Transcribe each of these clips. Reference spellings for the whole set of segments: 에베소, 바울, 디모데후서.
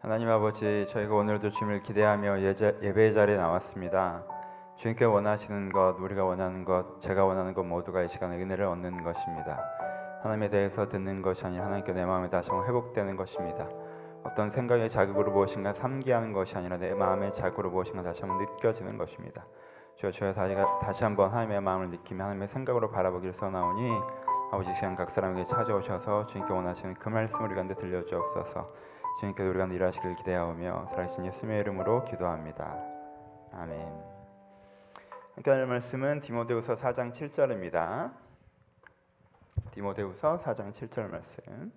하나님 아버지, 저희가 오늘도 주님을 기대하며 예배의 자리에 나왔습니다. 주님께 원하시는 것, 우리가 원하는 것, 제가 원하는 것 모두가 이 시간에 은혜를 얻는 것입니다. 하나님에 대해서 듣는 것이 아니라 하나님께 내 마음이 다시 한번 회복되는 것입니다. 어떤 생각의 자극으로 무엇인가 삼기하는 것이 아니라 내 마음의 자극으로 무엇인가 다시 한번 느껴지는 것입니다. 주여, 저희가 다시 한번 하나님의 마음을 느끼며 하나님의 생각으로 바라보기를 써나오니 아버지, 시간 각 사람에게 찾아오셔서 주님께 원하시는 그 말씀을 우리 가운데 들려주옵소서. 주님께 우리 가운데 일하시길 기대하오며 살아계신 예수님의 이름으로 기도합니다. 아멘. 함께 할 말씀은 디모데후서 4장 7절입니다. 디모데후서 4장 7절 말씀.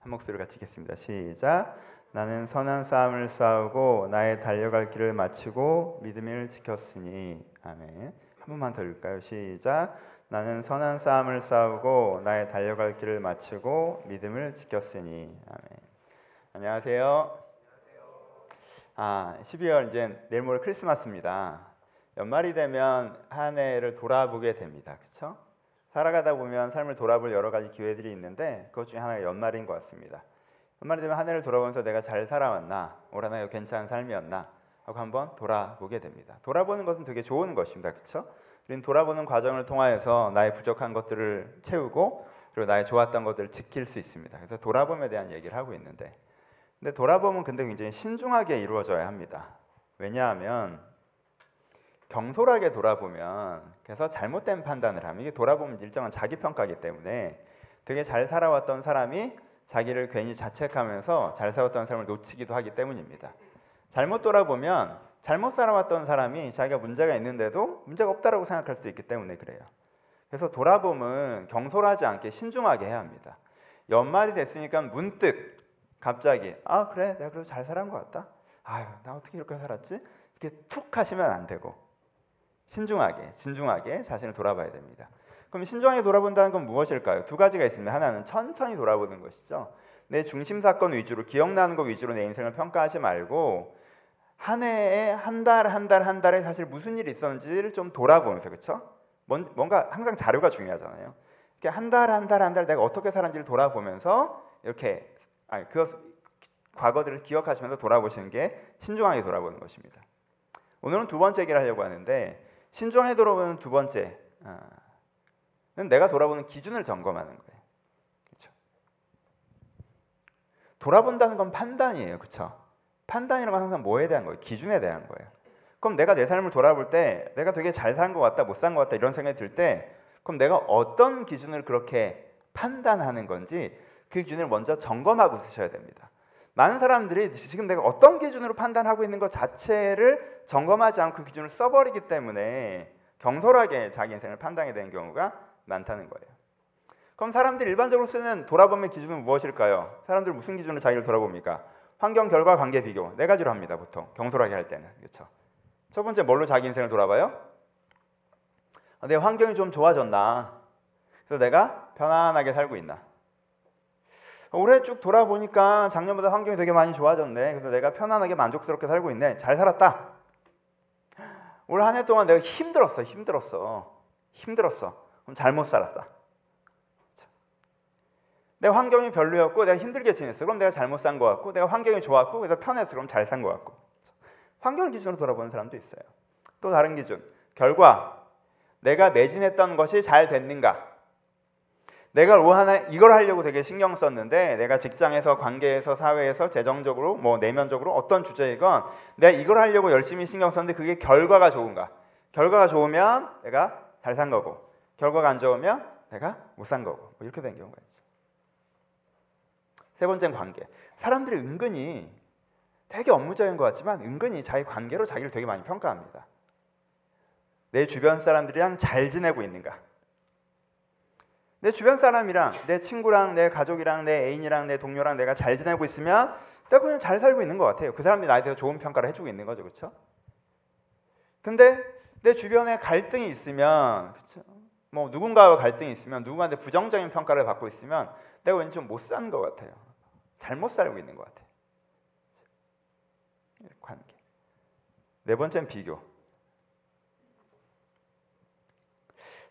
한 목소리로 같이 읽겠습니다. 시작. 나는 선한 싸움을 싸우고 나의 달려갈 길을 마치고 믿음을 지켰으니. 아멘. 한 번만 더 읽을까요? 시작. 나는 선한 싸움을 싸우고 나의 달려갈 길을 마치고 믿음을 지켰으니. 아멘. 안녕하세요. 아, 12월 이제 내일 모레 크리스마스입니다. 연말이 되면 한 해를 돌아보게 됩니다. 그렇죠? 살아가다 보면 삶을 돌아볼 여러 가지 기회들이 있는데 그것 중에 하나가 연말인 것 같습니다. 연말이 되면 한 해를 돌아보면서 내가 잘 살아왔나, 올 한 해가 괜찮은 삶이었나 하고 한번 돌아보게 됩니다. 돌아보는 것은 되게 좋은 것입니다. 그렇죠? 우리는 돌아보는 과정을 통하여서 나의 부족한 것들을 채우고 그리고 나의 좋았던 것들을 지킬 수 있습니다. 그래서 돌아봄에 대한 얘기를 하고 있는데, 근데 돌아봄은 근데 굉장히 신중하게 이루어져야 합니다. 왜냐하면 경솔하게 돌아보면, 그래서 잘못된 판단을 하면, 이게 돌아보면 일정한 자기평가이기 때문에 되게 잘 살아왔던 사람이 자기를 괜히 자책하면서 잘 살았던 삶을 놓치기도 하기 때문입니다. 잘못 돌아보면 잘못 살아왔던 사람이 자기가 문제가 있는데도 문제가 없다라고 생각할 수도 있기 때문에 그래요. 그래서 돌아보면 경솔하지 않게 신중하게 해야 합니다. 연말이 됐으니까 문득 갑자기 아 그래, 내가 그래도 잘 살아온 것 같다, 아유 나 어떻게 이렇게 살았지, 이렇게 툭 하시면 안 되고 신중하게, 진중하게 자신을 돌아봐야 됩니다. 그럼 신중하게 돌아본다는 건 무엇일까요? 두 가지가 있습니다. 하나는 천천히 돌아보는 것이죠. 내 중심사건 위주로, 기억나는 것 위주로 내 인생을 평가하지 말고 한 해에 한 달에 사실 무슨 일이 있었는지를 좀 돌아보면서, 그렇죠? 뭔가 항상 자료가 중요하잖아요. 이렇게 한 달 내가 어떻게 살았는지를 돌아보면서 이렇게 그 과거들을 기억하시면서 돌아보시는 게 신중하게 돌아보는 것입니다. 오늘은 두 번째 얘기를 하려고 하는데, 신중하게 돌아보는 두 번째는 내가 돌아보는 기준을 점검하는 거예요. 그렇죠? 돌아본다는 건 판단이에요. 그렇죠? 판단이라는 건 항상 뭐에 대한 거예요? 기준에 대한 거예요. 그럼 내가 내 삶을 돌아볼 때 내가 되게 잘 산 것 같다, 못 산 것 같다 이런 생각이 들 때 그럼 내가 어떤 기준을 그렇게 판단하는 건지 그 기준을 먼저 점검하고 쓰셔야 됩니다. 많은 사람들이 지금 내가 어떤 기준으로 판단하고 있는 것 자체를 점검하지 않고 그 기준을 써버리기 때문에 경솔하게 자기 인생을 판단하게 되는 경우가 많다는 거예요. 그럼 사람들이 일반적으로 쓰는 돌아보는 기준은 무엇일까요? 사람들은 무슨 기준으로 자기를 돌아봅니까? 환경, 결과, 관계, 비교 네 가지로 합니다. 보통 경솔하게 할 때는. 그렇죠? 첫 번째 뭘로 자기 인생을 돌아봐요? 내 환경이 좀 좋아졌나? 그래서 내가 편안하게 살고 있나? 올해 쭉 돌아보니까 작년보다 환경이 되게 많이 좋아졌네. 그래서 내가 편안하게 만족스럽게 살고 있네. 잘 살았다. 올 한 해 동안 내가 힘들었어. 그럼 잘못 살았다. 내 환경이 별로였고 내가 힘들게 지냈어. 그럼 내가 잘못 산 것 같고, 내가 환경이 좋았고 그래서 편했어. 그럼 잘 산 것 같고. 환경을 기준으로 돌아보는 사람도 있어요. 또 다른 기준. 결과. 내가 매진했던 것이 잘 됐는가. 내가 이걸 하려고 되게 신경 썼는데 내가 직장에서, 관계에서, 사회에서, 재정적으로, 뭐 내면적으로 어떤 주제이건 내가 이걸 하려고 열심히 신경 썼는데 그게 결과가 좋은가? 결과가 좋으면 내가 잘 산 거고, 결과가 안 좋으면 내가 못 산 거고, 뭐 이렇게 된 경우가 있죠. 세 번째는 관계. 사람들이 은근히 되게 업무적인 것 같지만 은근히 자기 관계로 자기를 되게 많이 평가합니다. 내 주변 사람들이랑 잘 지내고 있는가? 내 주변 사람이랑, 내 친구랑, 내 가족이랑, 내 애인이랑, 내 동료랑 내가 잘 지내고 있으면 내가 그냥 잘 살고 있는 것 같아요. 그 사람들이 나에 대해서 좋은 평가를 해주고 있는 거죠. 그렇죠? 근데 내 주변에 갈등이 있으면, 그렇죠? 뭐 누군가와 갈등이 있으면, 누군가한테 부정적인 평가를 받고 있으면 내가 왠지 좀 못 사는 것 같아요. 잘못 살고 있는 것 같아요. 관계. 네 번째는 비교.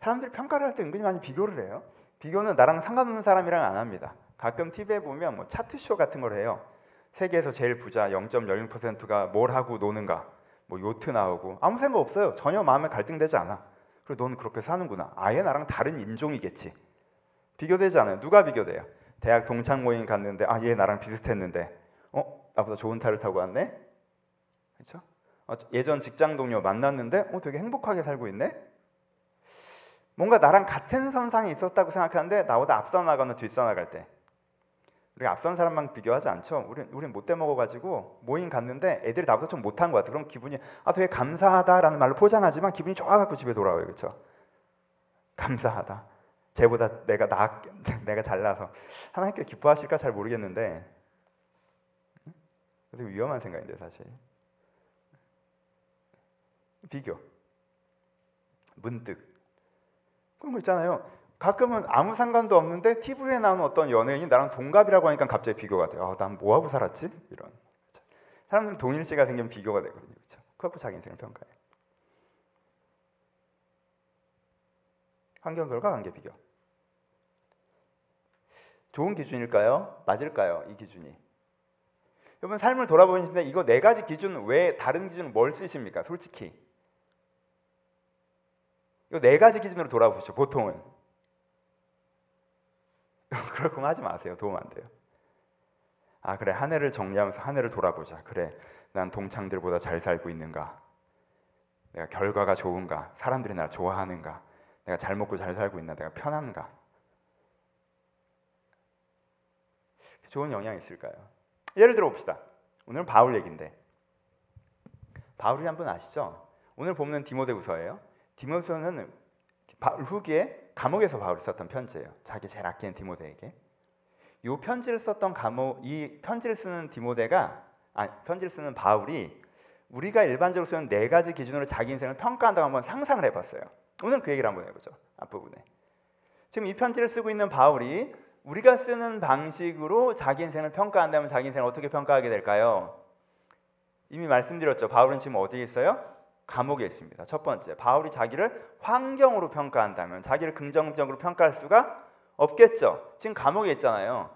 사람들이 평가를 할 때 은근히 많이 비교를 해요. 비교는 나랑 상관없는 사람이랑 안 합니다. 가끔 TV에 보면 뭐 차트쇼 같은 걸 해요. 세계에서 제일 부자 0.16%가 뭘 하고 노는가, 뭐 요트 나오고 아무 생각 없어요. 전혀 마음에 갈등되지 않아. 그리고 넌 그렇게 사는구나. 아예 나랑 다른 인종이겠지. 비교되지 않아요. 누가 비교돼요? 대학 동창 모임 갔는데 아, 얘 나랑 비슷했는데 나보다 좋은 차를 타고 왔네? 그렇죠? 예전 직장 동료 만났는데 되게 행복하게 살고 있네? 뭔가 나랑 같은 선상에 있었다고 생각하는데 나보다 앞서 나가거나 뒤서 나갈 때 우리가 앞선 사람만 비교하지 않죠. 우린 못돼 먹어가지고 모임 갔는데 애들이 나보다 좀 못한 것 같아. 그럼 기분이 되게 감사하다라는 말로 포장하지만 기분이 좋아갖고 집에 돌아와요. 그렇죠? 감사하다. 쟤보다 내가 잘나서 하나님께 기뻐하실까 잘 모르겠는데 되게 위험한 생각인데 사실. 비교. 문득. 그런 거 있잖아요. 가끔은 아무 상관도 없는데 TV에 나오는 어떤 연예인이 나랑 동갑이라고 하니까 갑자기 비교가 돼요. 난 뭐하고 살았지? 이런. 사람들은 동일시가 생기면 비교가 되거든요. 그렇죠? 그래서 자기 인생을 평가해요. 환경 결과 관계 비교. 좋은 기준일까요? 맞을까요? 이 기준이. 여러분 삶을 돌아보시는데 이거 네 가지 기준 외에 다른 기준은 뭘 쓰십니까? 솔직히. 이거 네 가지 기준으로 돌아보시죠. 보통은. 그렇고 하지 마세요. 도움 안 돼요. 아 그래 한 해를 정리하면서 한 해를 돌아보자. 그래 난 동창들보다 잘 살고 있는가? 내가 결과가 좋은가? 사람들이 나를 좋아하는가? 내가 잘 먹고 잘 살고 있나? 내가 편한가? 좋은 영향이 있을까요? 예를 들어 봅시다. 오늘은 바울 얘기인데 바울이 한 분 아시죠? 오늘 보면 디모데후서예요. 디모데후서는 바울 후기에 감옥에서 바울이 썼던 편지예요. 자기 제일 아끼는 디모데에게. 이 편지를 썼던 이 편지를 쓰는 편지를 쓰는 바울이 우리가 일반적으로 쓰는 네 가지 기준으로 자기 인생을 평가한다고 한번 상상을 해봤어요. 오늘 그 얘기를 한번 해보죠. 앞부분에. 지금 이 편지를 쓰고 있는 바울이 우리가 쓰는 방식으로 자기 인생을 평가한다면 자기 인생을 어떻게 평가하게 될까요? 이미 말씀드렸죠. 바울은 지금 어디에 있어요? 감옥에 있습니다. 첫 번째, 바울이 자기를 환경으로 평가한다면 자기를 긍정적으로 평가할 수가 없겠죠. 지금 감옥에 있잖아요.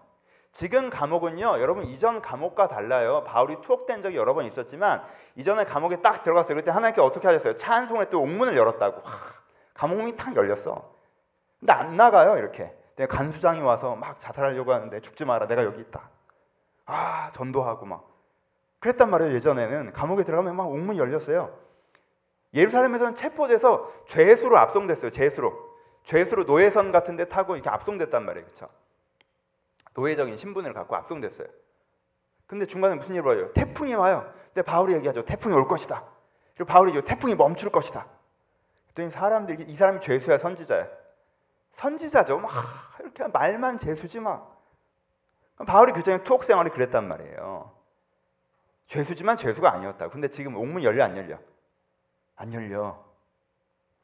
지금 감옥은요. 여러분 이전 감옥과 달라요. 바울이 투옥된 적이 여러 번 있었지만 이전에 감옥에 딱 들어갔어요. 그때 하나님께 어떻게 하셨어요? 찬송에 또 옥문을 열었다고. 감옥문이 탁 열렸어. 근데 안 나가요. 이렇게. 내가 간수장이 와서 막 자살하려고 하는데 죽지 마라. 내가 여기 있다. 아 전도하고 막. 그랬단 말이에요. 예전에는 감옥에 들어가면 막 옥문이 열렸어요. 예루살렘에서는 체포돼서 죄수로 압송됐어요. 죄수로 노예선 같은 데 타고 이렇게 압송됐단 말이에요. 그렇죠? 노예적인 신분을 갖고 압송됐어요. 근데 중간에 무슨 일이 벌어져요? 태풍이 와요. 근데 바울이 얘기하죠. 태풍이 올 것이다. 그리고 바울이 얘기해요. 태풍이 멈출 것이다. 그랬더니 사람들이 이 사람이 죄수야 선지자야? 선지자죠. 막 이렇게 말만 죄수지 막. 바울이 교장의 투옥 생활이 그랬단 말이에요. 죄수지만 죄수가 아니었다. 근데 지금 옥문 열려 안 열려? 안 열려.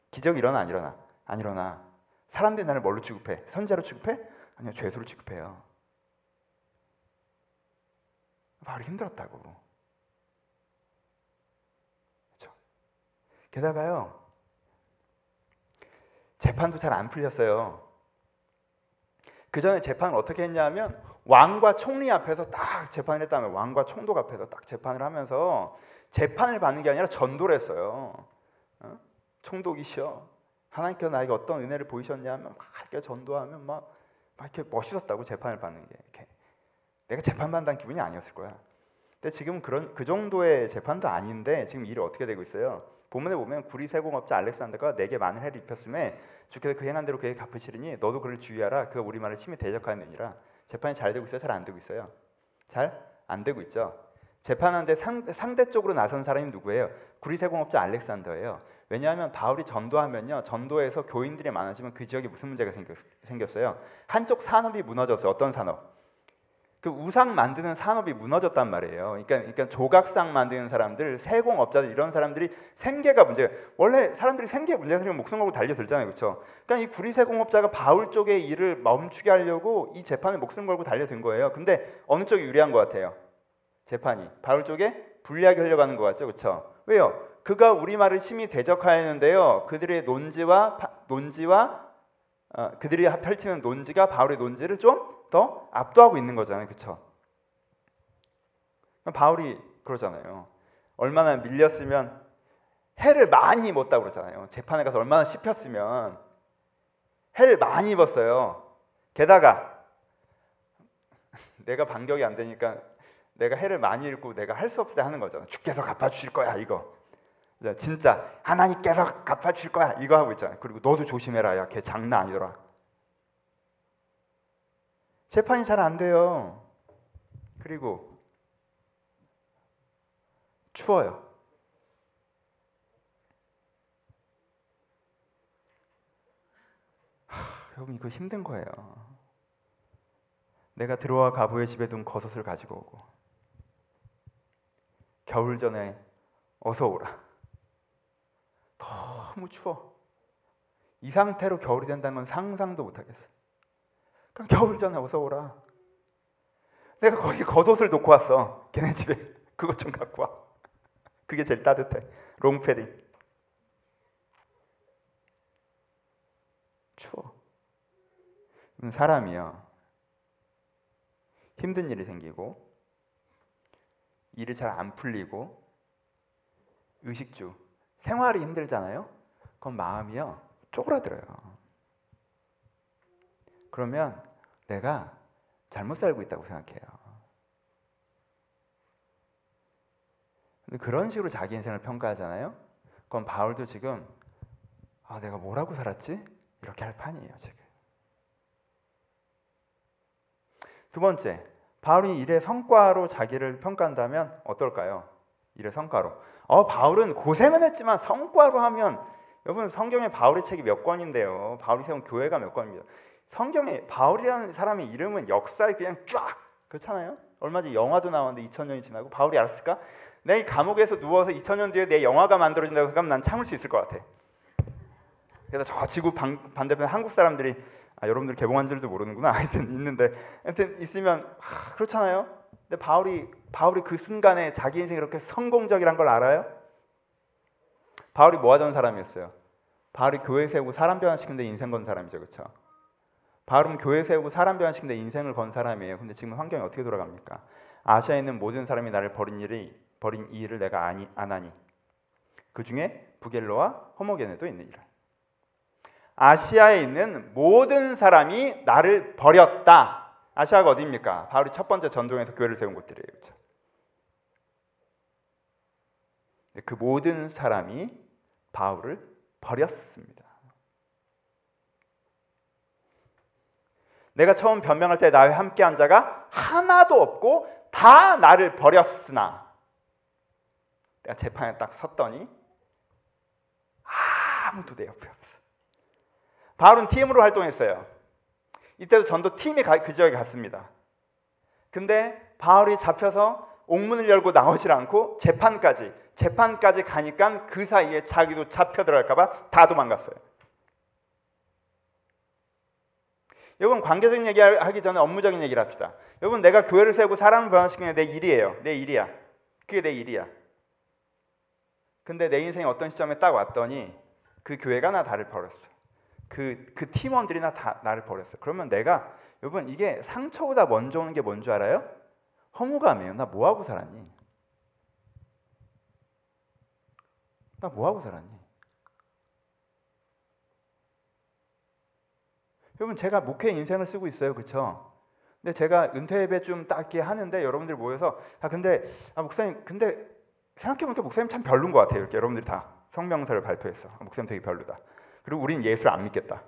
기적이 일어나 안 일어나? 안 일어나. 사람들이 나를 뭘로 취급해? 선지자로 취급해? 아니요. 죄수로 취급해요. 바울이 힘들었다고. 그렇죠. 게다가요. 재판도 잘 안 풀렸어요. 그 전에 재판을 어떻게 했냐면 왕과 총리 앞에서 딱 재판을 했다면 왕과 총독 앞에서 딱 재판을 하면서 재판을 받는 게 아니라 전도를 했어요. 총독이시여 하나님께서 나에게 어떤 은혜를 보이셨냐면 막 이렇게 전도하면 막 이렇게 멋있었다고 재판을 받는 게. 이렇게. 내가 재판받는 기분이 아니었을 거야. 근데 지금 그 정도의 재판도 아닌데 지금 일이 어떻게 되고 있어요? 본문에 보면 구리 세공업자 알렉산더가 내게 많은 해를 입혔음에 주께서 그 행한 대로 그에게 갚으시리니 너도 그를 주의하라. 그가 우리 말을 심히 대적하느니라. 재판이 잘 되고 있어요? 잘 안 되고 있어요? 잘 안 되고 있죠. 재판하는데 상대 쪽으로 나선 사람이 누구예요? 구리 세공업자 알렉산더예요. 왜냐하면 바울이 전도하면요. 전도에서 교인들이 많아지면 그 지역에 무슨 문제가 생겼어요? 한쪽 산업이 무너졌어요. 어떤 산업? 그 우상 만드는 산업이 무너졌단 말이에요. 그러니까 조각상 만드는 사람들, 세공업자들 이런 사람들이 생계가 문제예요. 원래 사람들이 생계 문제 생기면 목숨 걸고 달려들잖아요. 그렇죠? 그러니까 이 구리 세공업자가 바울 쪽의 일을 멈추게 하려고 이 재판에 목숨 걸고 달려든 거예요. 근데 어느 쪽이 유리한 것 같아요? 재판이. 바울 쪽에 불리하게 하려고 하는 것 같죠. 그렇죠? 왜요? 그가 우리 말을 심히 대적하였는데요. 그들의 논지와 그들이 펼치는 논지가 바울의 논지를 좀 더 압도하고 있는 거잖아요. 그렇죠? 바울이 그러잖아요. 얼마나 밀렸으면 해를 많이 입었다고 그러잖아요. 재판에 가서 얼마나 씹혔으면 해를 많이 입었어요. 게다가 내가 반격이 안 되니까 내가 해를 많이 입고 내가 할 수 없을 때 하는 거잖아. 주께서 갚아주실 거야 이거. 진짜 하나님께서 갚아주실 거야 이거 하고 있잖아. 그리고 너도 조심해라. 야, 걔 장난 아니더라. 재판이 잘 안 돼요. 그리고 추워요. 여러분 이거 힘든 거예요. 내가 들어와 가부의 집에 둔 겉옷을 가지고 오고 겨울 전에 어서 오라. 너무 추워. 이 상태로 겨울이 된다는 건 상상도 못하겠어. 그럼 겨울 전에 어서 오라. 내가 거기 겉옷을 놓고 왔어. 걔네 집에 그것 좀 갖고 와. 그게 제일 따뜻해. 롱패딩. 추워. 사람이요, 힘든 일이 생기고 일이 잘 안 풀리고 의식주, 생활이 힘들잖아요. 그럼 마음이요 쪼그라들어요. 그러면 내가 잘못 살고 있다고 생각해요. 근데 그런 식으로 자기 인생을 평가하잖아요. 그럼 바울도 지금 아, 내가 뭐라고 살았지? 이렇게 할 판이에요 지금. 두 번째, 바울이 일의 성과로 자기를 평가한다면 어떨까요? 일의 성과로. 바울은 고생은 했지만 성과로 하면, 여러분 성경에 바울의 책이 몇 권인데요. 바울이 세운 교회가 몇 권입니다. 성경에 바울이라는 사람의 이름은 역사에 그냥 쫙, 그렇잖아요. 얼마 전에 영화도 나왔는데 2000년이 지나고 바울이 알았을까? 내 감옥에서 누워서 2000년 뒤에 내 영화가 만들어진다고 생각하면 난 참을 수 있을 것 같아. 그래서 저 지구 반대편 한국 사람들이 여러분들 개봉한 줄도 모르는구나. 하여튼 있으면 그렇잖아요. 근데 바울이 그 순간에 자기 인생이 그렇게 성공적이란 걸 알아요? 바울이 뭐 하던 사람이었어요? 바울이 교회 세우고 사람 변화시키는데 인생 건 사람이죠. 그렇죠? 바울은 교회 세우고 사람 변화시키는데 인생을 건 사람이에요. 근데 지금 환경이 어떻게 돌아갑니까? 아시아에 있는 모든 사람이 나를 버린 이 일을 내가 안 하니 그 중에 부겔로와 호모게네도 있느니라. 아시아에 있는 모든 사람이 나를 버렸다. 아시아가 어디입니까? 바울이 첫 번째 전동에서 교회를 세운 곳들이에요. 그렇죠? 그 모든 사람이 바울을 버렸습니다. 내가 처음 변명할 때 나와 함께한 자가 하나도 없고 다 나를 버렸으나 내가 재판에 딱 섰더니 아무도 내 옆에 없어. 바울은 팀으로 활동했어요. 이때도 전도 팀이 그 지역에 갔습니다. 근데 바울이 잡혀서 옥문을 열고 나오질 않고 재판까지 가니까 그 사이에 자기도 잡혀 들어갈까봐 다 도망갔어요. 여러분 관계적인 얘기하기 전에 업무적인 얘기를 합시다. 여러분 내가 교회를 세우고 사람을 변화시키는 게 내 일이에요. 내 일이야. 그게 내 일이야. 근데 내 인생이 어떤 시점에 딱 왔더니 그 교회가 나 다를 버렸어. 그 팀원들이 다 나를 버렸어요. 그러면 내가, 여러분 이게 상처보다 먼저 오는 게 뭔지 알아요? 허무감이에요. 나 뭐하고 살았니? 나 뭐하고 살았니? 여러분 제가 목회 인생을 쓰고 있어요. 그렇죠? 근데 제가 은퇴 예배 좀 딱히 하는데 여러분들 모여서 목사님 근데 생각해보니까 목사님 참 별론 것 같아요. 이렇게 여러분들이 다 성명서를 발표했어. 목사님 되게 별로다. 그리고 우린 예수를 안 믿겠다.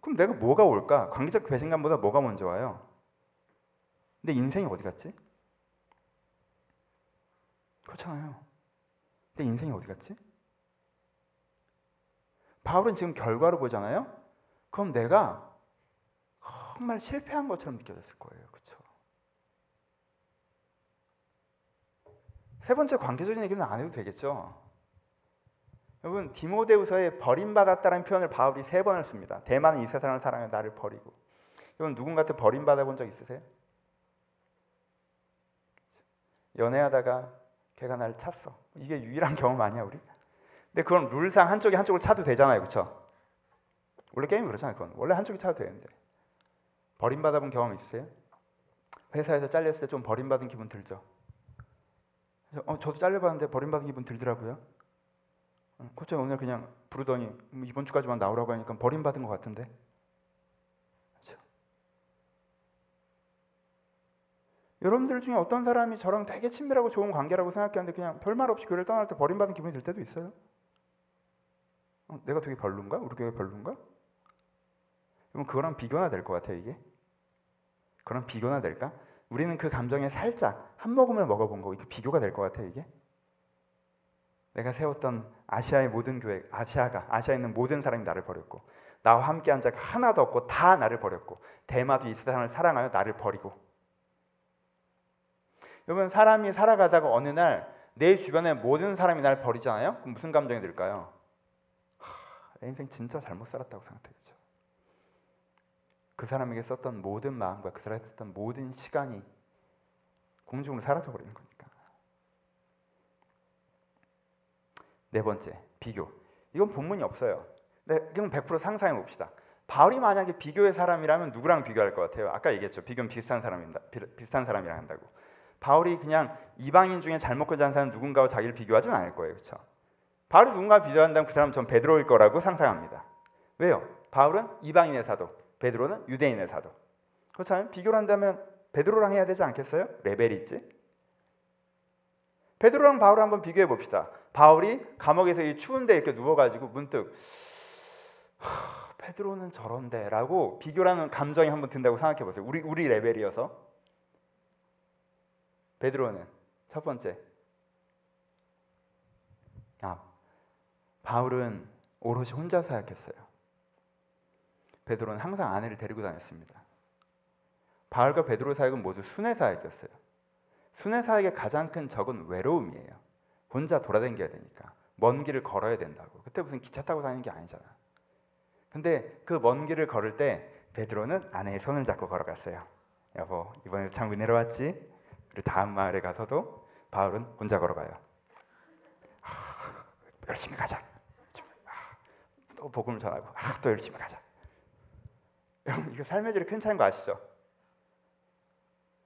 그럼 내가 뭐가 올까? 관계적 배신감보다 뭐가 먼저 와요? 근데 인생이 어디 갔지? 그렇잖아요. 근데 인생이 어디 갔지? 바울은 지금 결과로 보잖아요. 그럼 내가 정말 실패한 것처럼 느껴졌을 거예요. 그렇죠? 세 번째, 관계적인 얘기는 안 해도 되겠죠. 여러분 디모데후서에 버림받았다는 표현을 바울이 3번을 씁니다. 대만은 이 세상을 사랑해 나를 버리고. 여러분 누군가한테 버림받아 본 적 있으세요? 연애하다가 걔가 날 찼어. 이게 유일한 경험 아니야 우리? 근데 그건 룰상 한쪽이 한쪽을 차도 되잖아요. 그렇죠? 원래 게임이 그렇잖아요. 그건 원래 한쪽이 차도 되는데. 버림받아본 경험 있으세요? 회사에서 잘렸을 때 좀 버림받은 기분 들죠? 저도 잘려봤는데 버림받은 기분 들더라고요. 코치가 오늘 그냥 부르더니 이번 주까지만 나오라고 하니까 버림받은 것 같은데. 그렇죠? 여러분들 중에 어떤 사람이 저랑 되게 친밀하고 좋은 관계라고 생각했는데 그냥 별말 없이 교회를 떠날 때 버림받은 기분이 들 때도 있어요. 내가 되게 별론가? 우리 교회 별론가? 그럼 그거랑 비교나 될 것 같아요. 이게 그럼 비교나 될까? 우리는 그 감정에 살짝 한 모금을 먹어본 거고 비교가 될 것 같아요. 이게 내가 세웠던 아시아의 모든 교회, 아시아에 있는 모든 사람이 나를 버렸고 나와 함께한 자가 하나도 없고 다 나를 버렸고 대마도 이 세상을 사랑하여 나를 버리고. 여러분, 사람이 살아가다가 어느 날 내 주변의 모든 사람이 나를 버리잖아요. 그럼 무슨 감정이 들까요? 내 인생 진짜 잘못 살았다고 생각하겠죠. 그 사람에게 썼던 모든 마음과 그 사람에게 썼던 모든 시간이 공중으로 사라져버리는 거니까. 네 번째, 비교. 이건 본문이 없어요. 그럼 100% 상상해 봅시다. 바울이 만약에 비교의 사람이라면 누구랑 비교할 것 같아요? 아까 얘기했죠. 비교는 비슷한 사람이랑 한다고. 바울이 그냥 이방인 중에 잘 먹고 잘 사는 누군가와 자기를 비교하진 않을 거예요. 그렇죠? 바울이 누군가 비교한다면 그 사람은 전 베드로일 거라고 상상합니다. 왜요? 바울은 이방인의 사도, 베드로는 유대인의 사도. 그렇다면 비교를 한다면 베드로랑 해야 되지 않겠어요? 레벨이 있지? 베드로랑 바울을 한번 비교해 봅시다. 바울이 감옥에서 이 추운데 이렇게 누워가지고 문득 베드로는 저런데 라고 비교라는 감정이 한번 든다고 생각해 보세요. 우리 레벨이어서. 베드로는 첫 번째, 바울은 오롯이 혼자 사역했어요. 베드로는 항상 아내를 데리고 다녔습니다. 바울과 베드로의 사역은 모두 순회 사역이었어요. 순회 사역의 가장 큰 적은 외로움이에요. 혼자 돌아다녀야 되니까 먼 길을 걸어야 된다고. 그때 무슨 기차 타고 다니는 게 아니잖아. 근데 그 먼 길을 걸을 때 베드로는 아내의 손을 잡고 걸어갔어요. 여보, 이번에도 장비 내려왔지? 그리고 다음 마을에 가서도 바울은 혼자 걸어가요. 열심히 가자. 또 복음을 전하고 또 열심히 가자. 여러분, 이거 삶의 질이 큰 차이인 거 아시죠?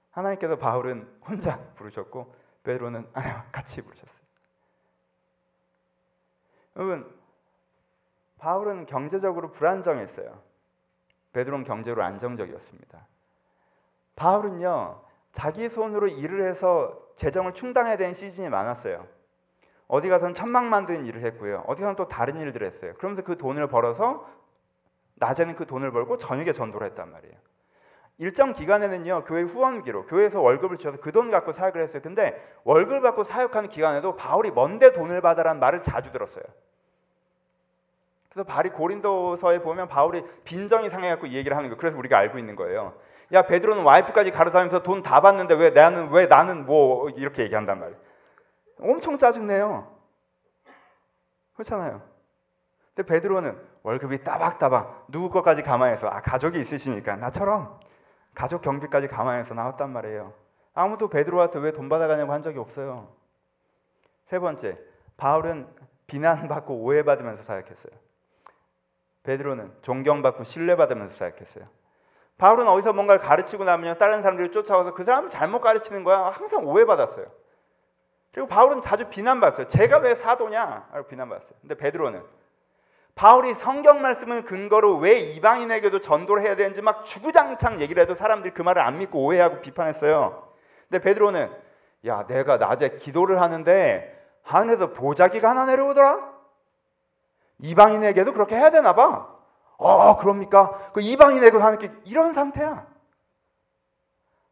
하나님께서 바울은 혼자 부르셨고 베드로는 아내와 같이 부르셨어요. 여러분, 바울은 경제적으로 불안정했어요. 베드로는 경제로 안정적이었습니다. 바울은요, 자기 손으로 일을 해서 재정을 충당해야 되는 시즌이 많았어요. 어디 가서는 천막 만드는 일을 했고요. 어디 가서는 또 다른 일들을 했어요. 그러면서 그 돈을 벌어서 낮에는 그 돈을 벌고 저녁에 전도를 했단 말이에요. 일정 기간에는요, 교회 후원비로 교회에서 월급을 주셔서 그 돈 갖고 사역을 했어요. 근데 월급을 받고 사역하는 기간에도 바울이 먼데 돈을 받아라는 말을 자주 들었어요. 그래서 바울이 고린도서에 보면 바울이 빈정이 상해갖고 이 얘기를 하는 거예요. 그래서 우리가 알고 있는 거예요. 야, 베드로는 와이프까지 가로다니면서 돈 다 받는데 왜 나는 뭐 이렇게 얘기한단 말이에요. 엄청 짜증내요. 그렇잖아요. 근데 베드로는 월급이 따박따박 누구 것까지 감안해서, 가족이 있으시니까 나처럼 가족 경비까지 감안해서 나왔단 말이에요. 아무도 베드로한테 왜 돈 받아가냐고 한 적이 없어요. 세 번째, 바울은 비난받고 오해받으면서 사역했어요. 베드로는 존경받고 신뢰받으면서 사역했어요. 바울은 어디서 뭔가를 가르치고 나면 다른 사람들이 쫓아와서 그 사람을 잘못 가르치는 거야. 항상 오해받았어요. 그리고 바울은 자주 비난받았어요. 제가 왜 사도냐? 라고 비난받았어요. 근데 베드로는 바울이 성경 말씀을 근거로 왜 이방인에게도 전도를 해야 되는지 막 주구장창 얘기를 해도 사람들이 그 말을 안 믿고 오해하고 비판했어요. 근데 베드로는, 야, 내가 낮에 기도를 하는데 하늘에서 보자기가 하나 내려오더라? 이방인에게도 그렇게 해야 되나 봐. 그럽니까? 그 이방인에게도 하나님께 이런 상태야.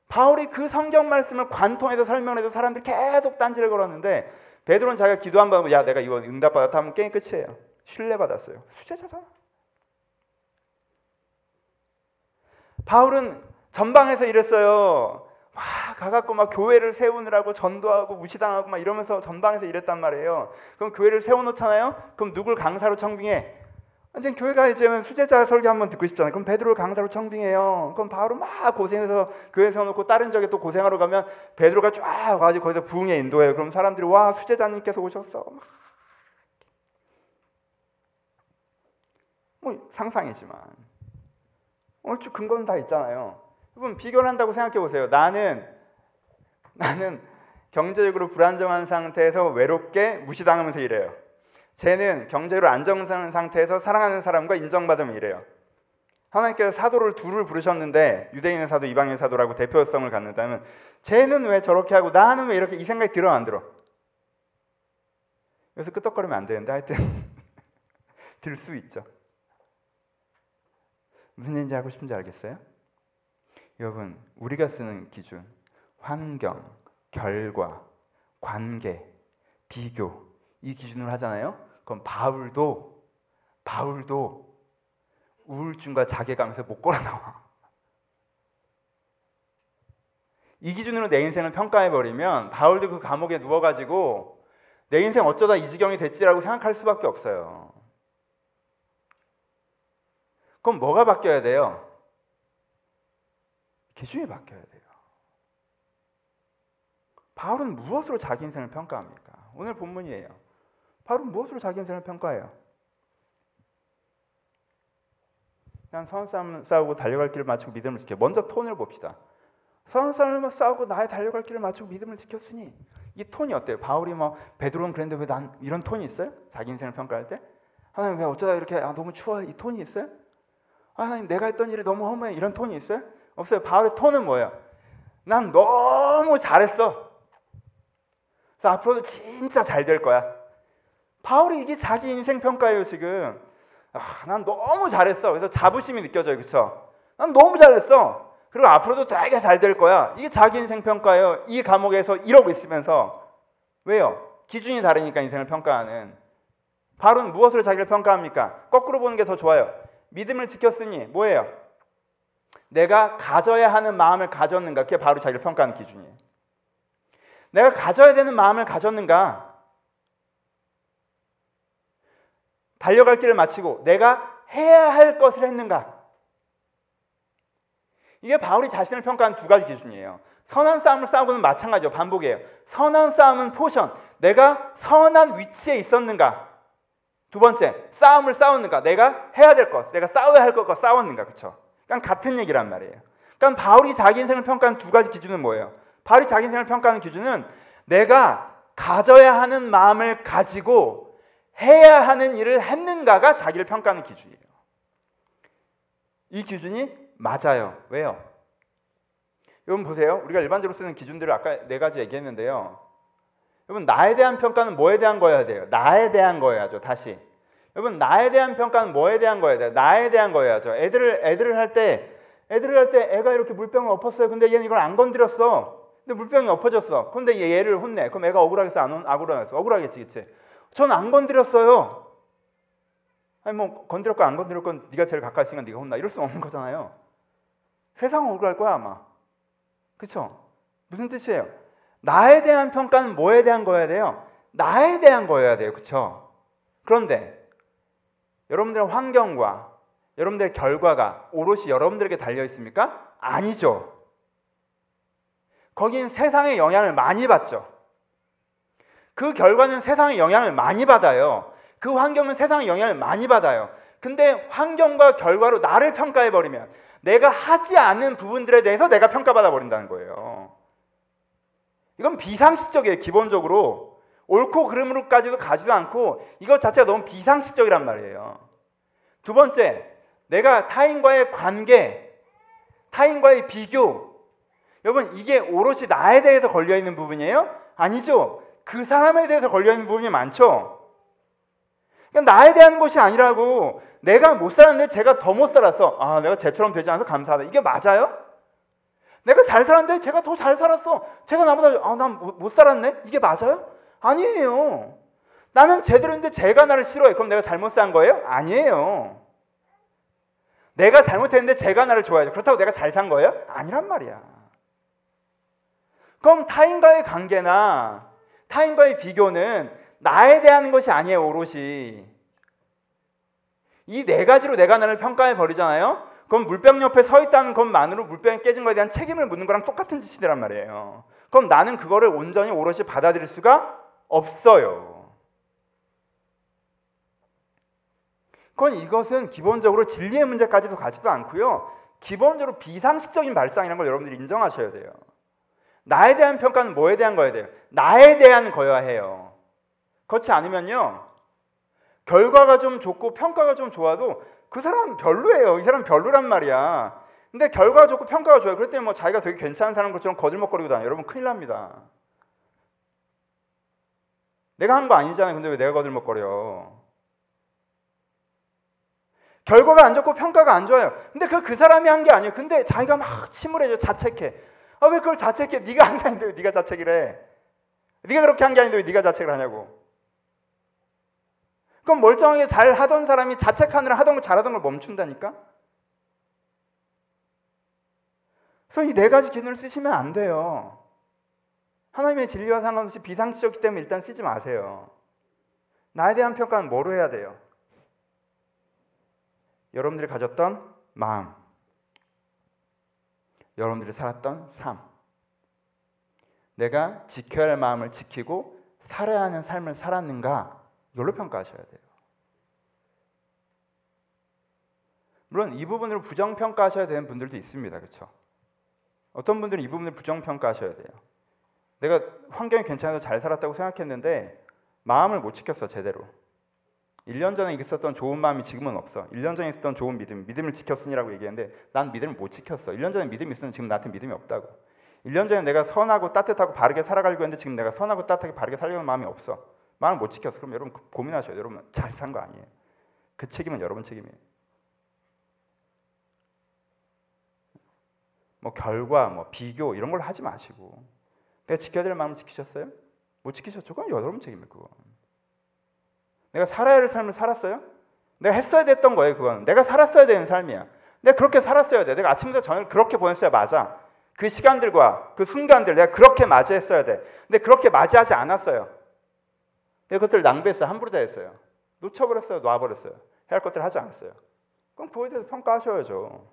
바울이 그 성경 말씀을 관통해서 설명해서 사람들이 계속 딴지를 걸었는데 베드로는 자기가 기도한 바람에, 야, 내가 이거 응답받았다 하면 게임 끝이에요. 신뢰받았어요. 수제자잖아. 바울은 전방에서 이랬어요. 막 가갖고 막 교회를 세우느라고 전도하고 무시당하고 막 이러면서 전방에서 이랬단 말이에요. 그럼 교회를 세워놓잖아요. 그럼 누굴 강사로 청빙해? 완전 교회가 이제 수제자 설교 한번 듣고 싶잖아요. 그럼 베드로를 강사로 청빙해요. 그럼 바울은 막 고생해서 교회 세워놓고 다른 적에 또 고생하러 가면 베드로가 쫙 와가지고 거기서 부흥에 인도해요. 그럼 사람들이, 와, 수제자님께서 오셨어. 막 뭐 상상이지만 얼추 근거는 다 있잖아요. 여러분 비교를 한다고 생각해 보세요. 나는 경제적으로 불안정한 상태에서 외롭게 무시당하면서 일해요. 쟤는 경제로 안정한 상태에서 사랑하는 사람과 인정받으면 일해요. 하나님께서 사도를 둘을 부르셨는데 유대인의 사도, 이방인의 사도라고 대표성을 갖는다면 쟤는 왜 저렇게 하고 나는 왜 이렇게, 이 생각이 들어 안 들어? 그래서 끄떡거리면 안 되는데 하여튼 들 수 있죠. 무슨 얘기인지 알고 싶은지 알겠어요? 여러분 우리가 쓰는 기준, 환경, 결과, 관계, 비교 이 기준으로 하잖아요. 그럼 바울도 우울증과 자괴감에서 못 걸어나와. 이 기준으로 내 인생을 평가해버리면 바울도 그 감옥에 누워가지고 내 인생 어쩌다 이 지경이 됐지라고 생각할 수밖에 없어요. 그럼 뭐가 바뀌어야 돼요? 기준이 바뀌어야 돼요. 바울은 무엇으로 자기 인생을 평가합니까? 오늘 본문이에요. 바울은 무엇으로 자기 인생을 평가해요? 난 선을 싸우고 달려갈 길을 맞추고 믿음을 지켜. 먼저 톤을 봅시다. 선을 싸우고 나의 달려갈 길을 맞추고 믿음을 지켰으니 이 톤이 어때요? 바울이 베드로는 그랬는데 왜 난 이런 톤이 있어요? 자기 인생을 평가할 때? 하나님 왜 어쩌다 이렇게 너무 추워요? 이 톤이 있어요? 하나님 내가 했던 일이 너무 허무해? 이런 톤이 있어요? 없어요. 바울의 톤은 뭐예요? 난 너무 잘했어. 그래서 앞으로도 진짜 잘 될 거야. 바울이 이게 자기 인생 평가예요 지금. 난 너무 잘했어. 그래서 자부심이 느껴져요. 그렇죠? 난 너무 잘했어. 그리고 앞으로도 되게 잘 될 거야. 이게 자기 인생 평가예요. 이 감옥에서 이러고 있으면서. 왜요? 기준이 다르니까 인생을 평가하는. 바울은 무엇으로 자기를 평가합니까? 거꾸로 보는 게 더 좋아요. 믿음을 지켰으니 뭐예요? 내가 가져야 하는 마음을 가졌는가? 그게 바로 자기를 평가하는 기준이에요. 내가 가져야 되는 마음을 가졌는가? 달려갈 길을 마치고 내가 해야 할 것을 했는가? 이게 바울이 자신을 평가한 두 가지 기준이에요. 선한 싸움을 싸우고는 마찬가지예요. 반복이에요. 선한 싸움은 포션. 내가 선한 위치에 있었는가? 두 번째, 싸움을 싸웠는가? 내가 해야 될 것, 내가 싸워야 할 것과 싸웠는가? 그렇죠? 그러니까 같은 얘기란 말이에요. 그러니까 바울이 자기 인생을 평가한 두 가지 기준은 뭐예요? 바울이 자기 인생을 평가하는 기준은 내가 가져야 하는 마음을 가지고 해야 하는 일을 했는가가 자기를 평가하는 기준이에요. 이 기준이 맞아요. 왜요? 여러분 보세요. 우리가 일반적으로 쓰는 기준들을 아까 네 가지 얘기했는데요. 여러분 나에 대한 평가는 뭐에 대한 거여야 돼요? 나에 대한 거여야죠. 다시. 여러분 나에 대한 평가는 뭐에 대한 거여야 돼요? 나에 대한 거여야죠. 애들을 할 때 애가 이렇게 물병을 엎었어요. 근데 얘는 이걸 안 건드렸어. 근데 물병이 엎어졌어. 근데 얘를 혼내. 그럼 애가 억울하겠어? 안 억울하겠어? 억울하겠지, 그치? 전 안 건드렸어요. 아니 건드렸건 안 건드렸건 네가 제일 가까이 있으니까 네가 혼나. 이럴 수 없는 거잖아요. 세상 억울할 거야 아마. 그렇죠? 무슨 뜻이에요? 나에 대한 평가는 뭐에 대한 거여야 돼요? 나에 대한 거여야 돼요. 그렇죠? 그런데 여러분들의 환경과 여러분들의 결과가 오롯이 여러분들에게 달려 있습니까? 아니죠. 거긴 세상의 영향을 많이 받죠. 그 결과는 세상의 영향을 많이 받아요. 그 환경은 세상의 영향을 많이 받아요. 근데 환경과 결과로 나를 평가해버리면 내가 하지 않은 부분들에 대해서 내가 평가받아버린다는 거예요. 이건 비상식적이에요. 기본적으로 옳고 그름으로까지도 가지도 않고 이것 자체가 너무 비상식적이란 말이에요. 두 번째, 내가 타인과의 관계, 타인과의 비교. 여러분 이게 오롯이 나에 대해서 걸려있는 부분이에요? 아니죠. 그 사람에 대해서 걸려있는 부분이 많죠. 그러니까 나에 대한 것이 아니라고. 내가 못 살았는데 제가 더 못 살았어. 내가 쟤처럼 되지 않아서 감사하다. 이게 맞아요? 내가 잘 살았는데 제가 더 잘 살았어. 제가 나보다 난 못 살았네. 이게 맞아요? 아니에요. 나는 쟤들인데 쟤가 나를 싫어해. 그럼 내가 잘못 산 거예요? 아니에요. 내가 잘못했는데 쟤가 나를 좋아해요. 그렇다고 내가 잘 산 거예요? 아니란 말이야. 그럼 타인과의 관계나 타인과의 비교는 나에 대한 것이 아니에요. 오롯이 이 네 가지로 내가 나를 평가해버리잖아요. 그럼 물병 옆에 서 있다는 것만으로 물병이 깨진 것에 대한 책임을 묻는 거랑 똑같은 짓이란 말이에요. 그럼 나는 그거를 온전히 오롯이 받아들일 수가 없어요. 물론 이것은 기본적으로 진리의 문제까지도 가지도 않고요. 기본적으로 비상식적인 발상이라는 걸 여러분들이 인정하셔야 돼요. 나에 대한 평가는 뭐에 대한 거여야 돼요? 나에 대한 거여야 해요. 그렇지 않으면요, 결과가 좀 좋고 평가가 좀 좋아도 그 사람 별로예요. 이 사람 별로란 말이야. 근데 결과가 좋고 평가가 좋아요. 그럴 때 뭐 자기가 되게 괜찮은 사람 것처럼 거들먹거리고 다녀요. 여러분 큰일 납니다. 내가 한 거 아니잖아요. 근데 왜 내가 거들먹거려? 결과가 안 좋고 평가가 안 좋아요. 근데 그 사람이 한 게 아니에요. 근데 자기가 막 침울해져, 자책해. 아, 왜 그걸 자책해? 네가 한 게 아닌데 왜 네가 자책을 해? 네가 그렇게 한 게 아닌데 왜 네가 자책을 하냐고. 그럼 멀쩡하게 잘 하던 사람이 자책하느라 하던 걸 잘하던 걸 멈춘다니까? 그래서 이 네 가지 기준을 쓰시면 안 돼요. 하나님의 진리와 상관없이 비상식이기 때문에 일단 쓰지 마세요. 나에 대한 평가는 뭐로 해야 돼요? 여러분들이 가졌던 마음, 여러분들이 살았던 삶, 내가 지켜야 할 마음을 지키고 살아야 하는 삶을 살았는가, 이걸로 평가하셔야 돼요. 물론 이 부분을 부정평가하셔야 되는 분들도 있습니다. 그렇죠? 어떤 분들은 이 부분을 부정평가하셔야 돼요. 내가 환경이 괜찮아서 잘 살았다고 생각했는데 마음을 못 지켰어, 제대로. 1년 전에 있었던 좋은 마음이 지금은 없어. 1년 전에 있었던 좋은 믿음을 지켰으니라고 얘기했는데 난 믿음을 못 지켰어. 1년 전에 믿음이 있었는데 지금 나한테 믿음이 없다고. 1년 전에 내가 선하고 따뜻하고 바르게 살아가려고 했는데 지금 내가 선하고 따뜻하게 바르게 살려는 마음이 없어. 마음을 못 지켰어. 그럼 여러분 고민하셔요. 여러분 잘 산 거 아니에요. 그 책임은 여러분 책임이에요. 뭐 결과, 뭐 비교 이런 걸 하지 마시고 내가 지켜야 될 마음을 지키셨어요? 못 지키셨죠? 그건 여러분 책임이에요. 그거. 내가 살아야 할 삶을 살았어요? 내가 했어야 됐던 거예요. 그건 내가 살았어야 되는 삶이야. 내가 그렇게 살았어야 돼. 내가 아침부터 저녁을 그렇게 보냈어야 맞아. 그 시간들과 그 순간들 내가 그렇게 맞이했어야 돼. 근데 그렇게 맞이하지 않았어요. 내가 그것들을 낭비했어요. 함부로 대했어요. 놓쳐버렸어요. 놔버렸어요. 해야 할 것들을 하지 않았어요. 그럼 그거에 대해서 평가하셔야죠.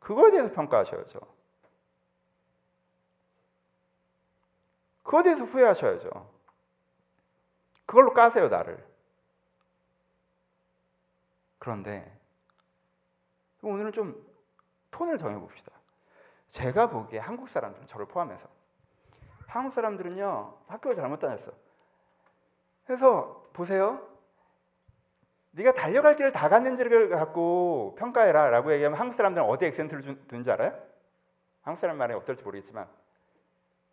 그거에 대해서 평가하셔야죠. 그거에 대해서 후회하셔야죠. 그걸로 까세요, 나를. 그런데 오늘은 좀 톤을 정해봅시다. 제가 보기에 한국 사람들은, 저를 포함해서 한국 사람들은요, 학교를 잘못 다녔어. 그래서 보세요, 네가 달려갈 길을 다 갔는지를 갖고 평가해라 라고 얘기하면 한국 사람들은 어디에 액센트를 두는지 알아요? 한국 사람 말에 어떨지 모르겠지만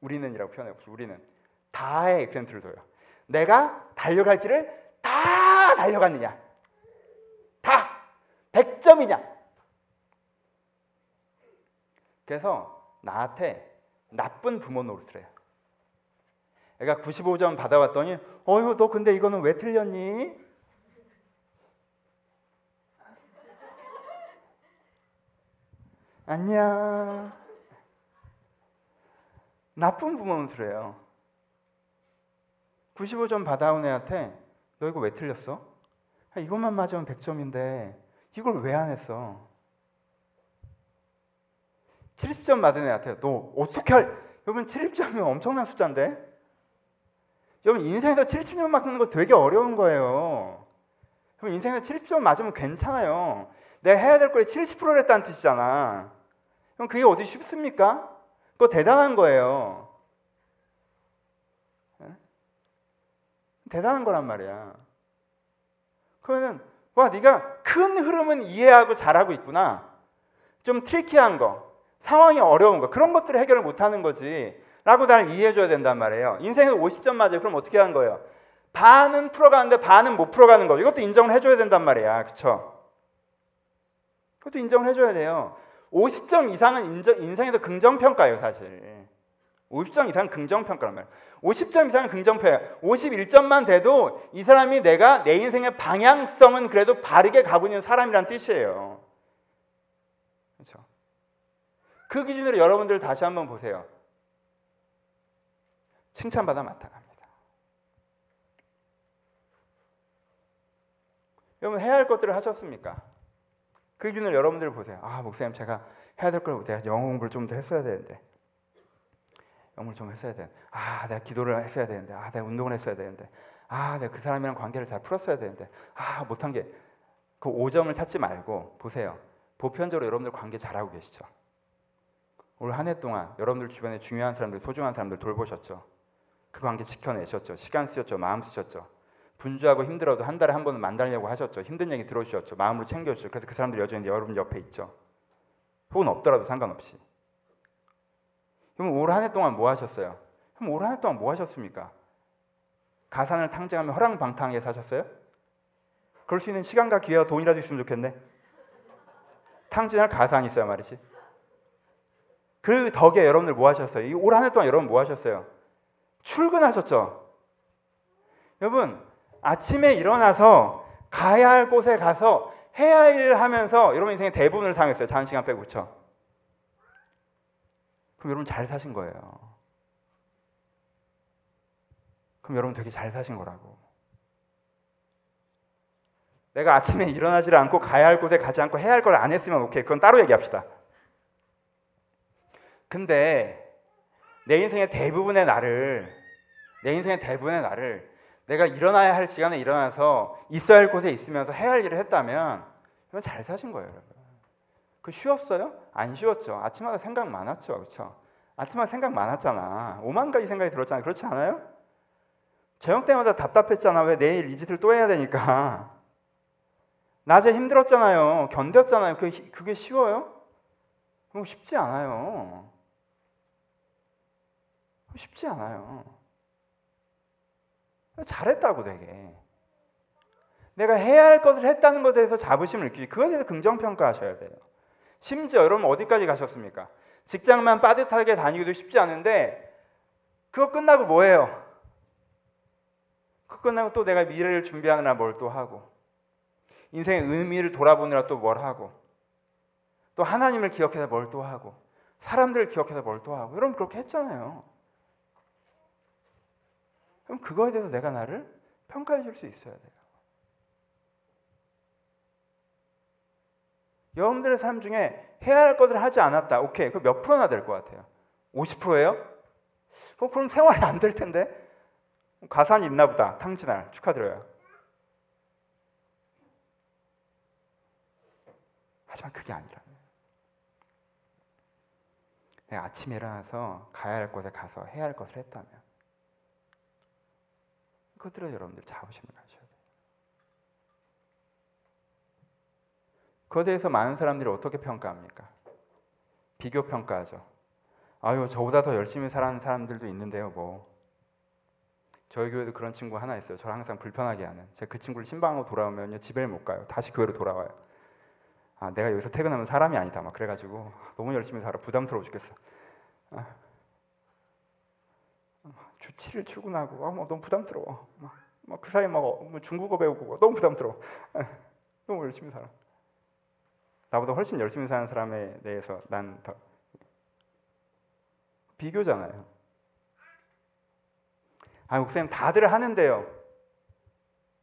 우리는 이라고 표현해봅시다. 우리는 다에 액센트를 둬요. 내가 달려갈 길을 다 달려갔느냐, 100점이냐. 그래서 나한테 나쁜 부모 노릇을 해요. 애가 95점 받아왔더니 어휴, 너 근데 이거는 왜 틀렸니? 안녕. 나쁜 부모 노릇을 해요. 95점 받아온 애한테 너 이거 왜 틀렸어? 야, 이것만 맞으면 100점인데 이걸 왜 안 했어? 70점 맞은 애한테 너 어떻게 여러분 70점이면 엄청난 숫자인데? 여러분 인생에서 70점 맞는 거 되게 어려운 거예요. 여러분 인생에서 70점 맞으면 괜찮아요. 내가 해야 될 거에 70%를 했다는 뜻이잖아. 그럼 그게 어디 쉽습니까? 그거 대단한 거예요. 대단한 거란 말이야. 그러면은 와, 네가 큰 흐름은 이해하고 잘하고 있구나. 좀 트리키한 거, 상황이 어려운 거, 그런 것들을 해결을 못하는 거지 라고 날 이해해줘야 된단 말이에요. 인생에서 50점 맞아요. 그럼 어떻게 하는 거예요? 반은 풀어가는데 반은 못 풀어가는 거, 이것도 인정을 해줘야 된단 말이야. 그쵸? 그것도 인정을 해줘야 돼요. 50점 이상은 인생에서 긍정평가예요. 사실 50점 이상은 긍정평가란 말이에요. 50점 이상은 긍정평가예요. 51점만 돼도 이 사람이 내가 내 인생의 방향성은 그래도 바르게 가고 있는 사람이란 뜻이에요. 그렇죠? 그 기준으로 여러분들 다시 한번 보세요. 칭찬받아 마땅합니다. 여러분 해야 할 것들을 하셨습니까? 그 기준으로 여러분들 보세요. 아, 목사님 제가 해야 될 걸 못해요. 영어 공부를 좀 더 했어야 되는데. 영어를 좀 했어야 되는데, 아 내가 기도를 했어야 되는데, 아 내가 운동을 했어야 되는데, 아 내가 그 사람이랑 관계를 잘 풀었어야 되는데, 아 못한 게 그 오점을 찾지 말고 보세요. 보편적으로 여러분들 관계 잘하고 계시죠? 올 한 해 동안 여러분들 주변에 중요한 사람들, 소중한 사람들 돌보셨죠? 그 관계 지켜내셨죠? 시간 쓰셨죠? 마음 쓰셨죠? 분주하고 힘들어도 한 달에 한 번은 만나려고 하셨죠? 힘든 얘기 들어주셨죠? 마음으로 챙겨주셨죠? 그래서 그 사람들이 여전히 여러분 옆에 있죠? 혹은 없더라도 상관없이. 그럼 올 한 해 동안 뭐 하셨어요? 그럼 올 한 해 동안 뭐 하셨습니까? 가산을 탕진하며 허랑방탕하게 사셨어요? 그럴 수 있는 시간과 기회와 돈이라도 있으면 좋겠네. 탕진할 가산이 있어야 말이지. 그 덕에 여러분들 뭐 하셨어요? 이 올 한 해 동안 여러분 뭐 하셨어요? 출근하셨죠? 여러분, 아침에 일어나서 가야 할 곳에 가서 해야 할 일을 하면서 여러분 인생의 대부분을 사용했어요. 자는 시간 빼고, 그렇죠? 그럼 여러분 잘 사신 거예요. 그럼 여러분 되게 잘 사신 거라고. 내가 아침에 일어나지 않고 가야 할 곳에 가지 않고 해야 할 걸 안 했으면 오케이, 그건 따로 얘기합시다. 근데 내 인생의 대부분의 나를 내가 일어나야 할 시간에 일어나서 있어야 할 곳에 있으면서 해야 할 일을 했다면 이건 잘 사신 거예요, 여러분. 그 쉬웠어요? 안 쉬웠죠. 아침마다 생각 많았죠, 그렇죠? 아침마다 생각 많았잖아. 5만 가지 생각이 들었잖아요. 그렇지 않아요? 저녁 때마다 답답했잖아. 왜 내일 이 짓을 또 해야 되니까. 낮에 힘들었잖아요. 견뎠잖아요. 그게 쉬워요? 그럼 쉽지 않아요. 쉽지 않아요. 잘했다고 되게. 내가 해야 할 것을 했다는 것에 대해서 자부심을 느끼지. 그거에 대해서 긍정평가하셔야 돼요. 심지어 여러분 어디까지 가셨습니까? 직장만 빠듯하게 다니기도 쉽지 않은데 그거 끝나고 뭐예요? 그거 끝나고 또 내가 미래를 준비하느라 뭘 또 하고, 인생의 의미를 돌아보느라 또 뭘 하고, 또 하나님을 기억해서 뭘 또 하고, 사람들을 기억해서 뭘 또 하고. 여러분 그렇게 했잖아요. 그럼 그거에 대해서 내가 나를 평가해 줄 수 있어야 돼요. 여러분들의 삶 중에 해야 할 것을 하지 않았다. 오케이, 그 몇 프로나 될 것 같아요? 50%예요? 그럼 생활이 안 될 텐데. 가산이 있나 보다. 탕진할, 축하드려요. 하지만 그게 아니라 내가 아침에 일어나서 가야 할 곳에 가서 해야 할 것을 했다면 그것들은 여러분들 자부심을 가져야 돼요. 그거에 대해서 많은 사람들이 어떻게 평가합니까? 비교 평가하죠. 아유, 저보다 더 열심히 사는 사람들도 있는데요. 뭐 저희 교회도 그런 친구 하나 있어요. 저를 항상 불편하게 하는. 제가 그 친구를 신방하고 돌아오면요, 집에 못 가요. 다시 교회로 돌아와요. 아, 내가 여기서 퇴근하면 사람이 아니다 막 그래가지고 너무 열심히 살아. 부담스러워 죽겠어. 주 7일 출근하고 너무 부담스러워. 그 사이에 중국어 배우고 너무 부담스러워. 너무 열심히 살아. 나보다 훨씬 열심히 사는 사람에 대해서 난 더 비교잖아요. 아, 목사님 다들 하는데요.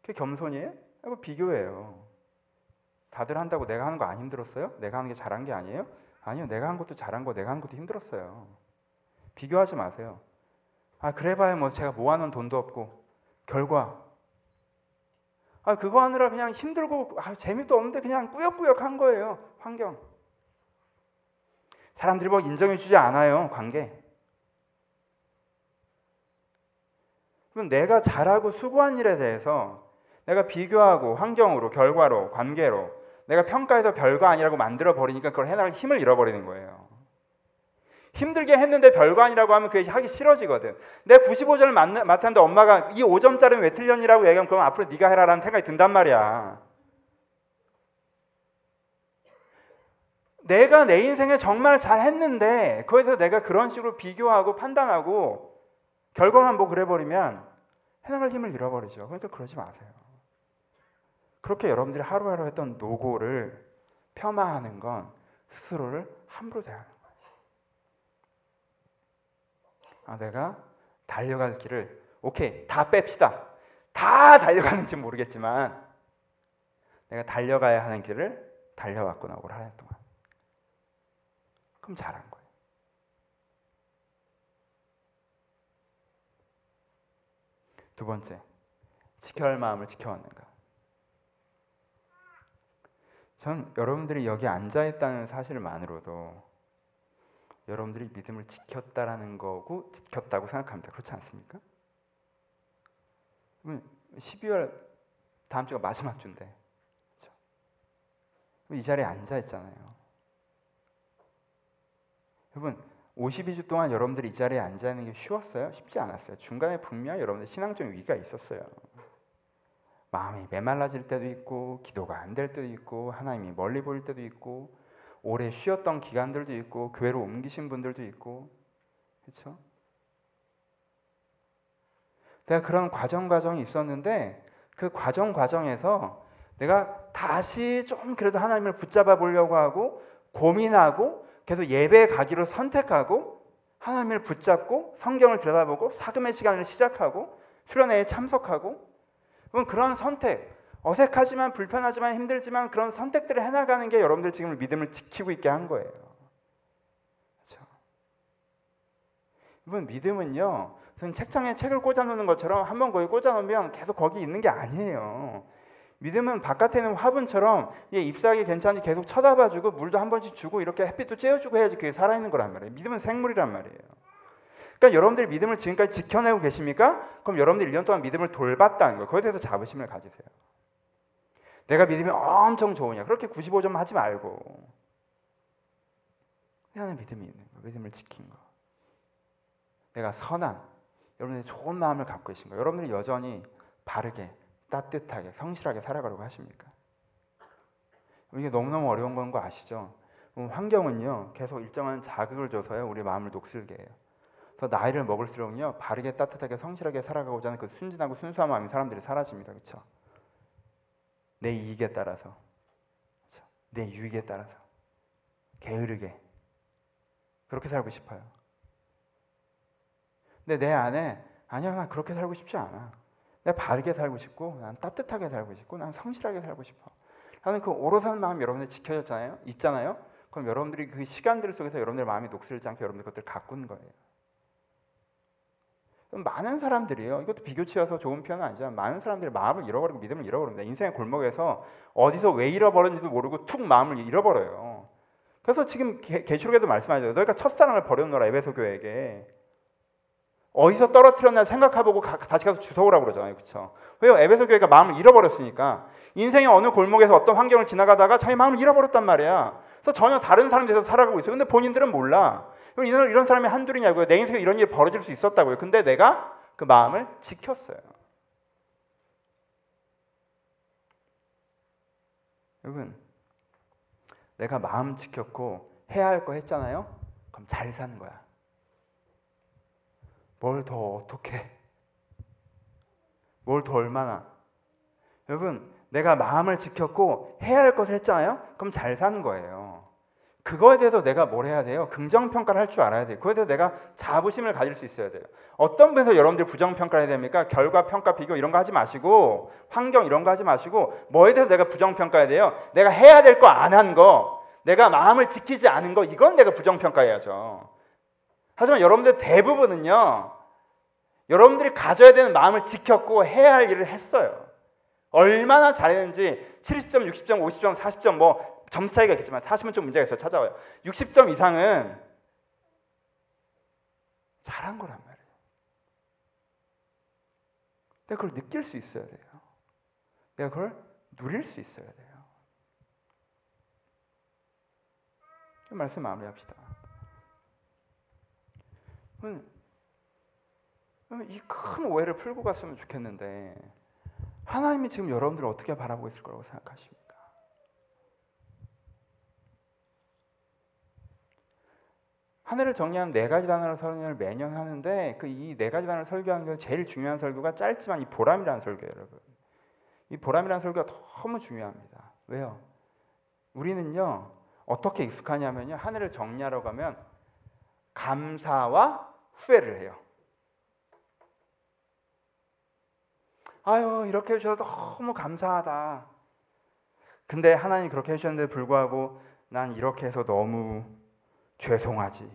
그게 겸손이에요? 그거 비교예요. 다들 한다고 내가 하는 거 안 힘들었어요? 내가 하는 게 잘한 게 아니에요? 아니요, 내가 한 것도 잘한 거, 내가 한 것도 힘들었어요. 비교하지 마세요. 아, 그래봐야 제가 모아놓은 돈도 없고 결과. 아, 그거 하느라 그냥 힘들고 재미도 없는데 그냥 꾸역꾸역 한 거예요. 환경. 사람들이 인정해주지 않아요, 관계. 그럼 내가 잘하고 수고한 일에 대해서 내가 비교하고 환경으로, 결과로, 관계로 내가 평가해서 별거 아니라고 만들어버리니까 그걸 해나갈 힘을 잃어버리는 거예요. 힘들게 했는데 별거 아니라고 하면 그게 하기 싫어지거든. 내 95점을 맡았는데 엄마가 이 5점짜리는 왜 틀렸냐고 얘기하면 그럼 앞으로 네가 해라라는 생각이 든단 말이야. 내가 내 인생에 정말 잘했는데 그거에 대해서 내가 그런 식으로 비교하고 판단하고 결과만 그래버리면 해나갈 힘을 잃어버리죠. 그러니까 그러지 마세요. 그렇게 여러분들이 하루하루 했던 노고를 폄하하는 건 스스로를 함부로 대하는 거예요. 아, 내가 달려갈 길을, 오케이, 다 뺍시다. 다 달려가는지 모르겠지만 내가 달려가야 하는 길을 달려왔구나, 올 한 해 동안. 그럼 잘한 거예요. 두 번째, 지켜야 할 마음을 지켜왔는가. 전 여러분들이 여기 앉아있다는 사실만으로도 여러분들이 믿음을 지켰다라는 거고 지켰다고 생각합니다. 그렇지 않습니까? 12월 다음 주가 마지막 주인데, 그렇죠? 이 자리에 앉아있잖아요. 여러분, 52주 동안 여러분들이 이 자리에 앉아있는 게 쉬웠어요? 쉽지 않았어요. 중간에 분명히 여러분들 신앙적인 위기가 있었어요. 마음이 메말라질 때도 있고, 기도가 안 될 때도 있고, 하나님이 멀리 보일 때도 있고, 오래 쉬었던 기간들도 있고, 교회로 옮기신 분들도 있고, 그렇죠? 내가 그런 과정이 있었는데 그 과정에서 내가 다시 좀 그래도 하나님을 붙잡아 보려고 하고 고민하고 계속 예배 가기로 선택하고 하나님을 붙잡고 성경을 들여다보고 사금의 시간을 시작하고 수련회에 참석하고 그런 선택, 어색하지만 불편하지만 힘들지만 그런 선택들을 해나가는 게 여러분들 지금 믿음을 지키고 있게 한 거예요. 그렇죠? 여러분, 믿음은요, 무슨 책장에 책을 꽂아놓는 것처럼 한번 거기 꽂아놓으면 계속 거기 있는 게 아니에요. 믿음은 바깥에 있는 화분처럼 얘 잎사귀 괜찮은지 계속 쳐다봐주고 물도 한 번씩 주고 이렇게 햇빛도 쬐어주고 해야지 그게 살아있는 거란 말이에요. 믿음은 생물이란 말이에요. 그러니까 여러분들이 믿음을 지금까지 지켜내고 계십니까? 그럼 여러분들이 1년 동안 믿음을 돌봤다는 거예요. 거기에 대해서 자부심을 가지세요. 내가 믿음이 엄청 좋으냐, 그렇게 95점 하지 말고 그냥 믿음이 있는 거, 믿음을 지킨 거, 내가 선한, 여러분들이 좋은 마음을 갖고 계신 거예요. 여러분들이 여전히 바르게, 따뜻하게, 성실하게 살아가려고 하십니까? 이게 너무너무 어려운 건 거 아시죠? 환경은요, 계속 일정한 자극을 줘서요 우리 마음을 녹슬게 해요. 그래서 나이를 먹을수록요 바르게, 따뜻하게, 성실하게 살아가고자 하는 그 순진하고 순수한 마음이 사람들이 사라집니다. 그렇죠? 내 이익에 따라서, 그렇죠? 내 유익에 따라서 게으르게 그렇게 살고 싶어요. 근데 내 안에, 아니야, 난 그렇게 살고 싶지 않아. 내가 바르게 살고 싶고, 난 따뜻하게 살고 싶고, 난 성실하게 살고 싶어 하는 그 오로산 마음이 여러분들 지켜졌잖아요, 있잖아요. 그럼 여러분들이 그 시간들 속에서 여러분들 마음이 녹슬지 않게 여러분들 것들을 가꾼 거예요. 그럼 많은 사람들이요, 이것도 비교치여서 좋은 표현은 아니지만 많은 사람들이 마음을 잃어버리고 믿음을 잃어버립니다. 인생의 골목에서 어디서 왜 잃어버렸는지도 모르고 툭 마음을 잃어버려요. 그래서 지금 계시록에도 말씀하죠. 너희가 첫사랑을 버려놓으라, 에베소 교회에게. 어디서 떨어뜨렸나 생각해보고 다시 가서 주워오라고 그러잖아요. 그렇죠? 왜요? 에베소 교회가 마음을 잃어버렸으니까. 인생의 어느 골목에서 어떤 환경을 지나가다가 자기 마음을 잃어버렸단 말이야. 그래서 전혀 다른 사람들에서 살아가고 있어요. 근데 본인들은 몰라. 이런 사람이 한둘이냐고요. 내 인생에 이런 일이 벌어질 수 있었다고요. 근데 내가 그 마음을 지켰어요. 여러분, 내가 마음 지켰고 해야 할 거 했잖아요. 그럼 잘 사는 거야. 뭘 더 어떻게, 뭘 더 얼마나. 여러분, 내가 마음을 지켰고 해야 할 것을 했잖아요. 그럼 잘 사는 거예요. 그거에 대해서 내가 뭘 해야 돼요? 긍정평가를 할 줄 알아야 돼요. 그거에 대해서 내가 자부심을 가질 수 있어야 돼요. 어떤 분에서 여러분들이 부정평가를 해야 됩니까? 결과, 평가, 비교 이런 거 하지 마시고, 환경 이런 거 하지 마시고, 뭐에 대해서 내가 부정평가해야 돼요? 내가 해야 될 거 안 한 거, 내가 마음을 지키지 않은 거, 이건 내가 부정평가해야죠. 하지만 여러분들 대부분은요, 여러분들이 가져야 되는 마음을 지켰고 해야 할 일을 했어요. 얼마나 잘했는지 70점, 60점, 50점, 40점, 뭐 점 차이가 있겠지만 40은 좀 문제가 있어요. 찾아와요. 60점 이상은 잘한 거란 말이에요. 내가 그걸 느낄 수 있어야 돼요. 내가 그걸 누릴 수 있어야 돼요. 이 말씀 마무리합시다. 이 큰 오해를 풀고 갔으면 좋겠는데, 하나님이 지금 여러분들을 어떻게 바라보고 있을 거라고 생각하십니까? 한 해를 정리하면 4가지 단어로 설교를 매년 하는데, 그 이 4가지 단어를 설교하는 게 제일 중요한 설교가 짧지만 이 보람이라는 설교예요. 여러분, 이 보람이라는 설교가 너무 중요합니다. 왜요? 우리는요, 어떻게 익숙하냐면요, 한 해를 정리하러 가면 감사와 후회를 해요. 아유, 이렇게 해주셔서 너무 감사하다. 근데 하나님 그렇게 해주셨는데 불구하고 난 이렇게 해서 너무 죄송하지.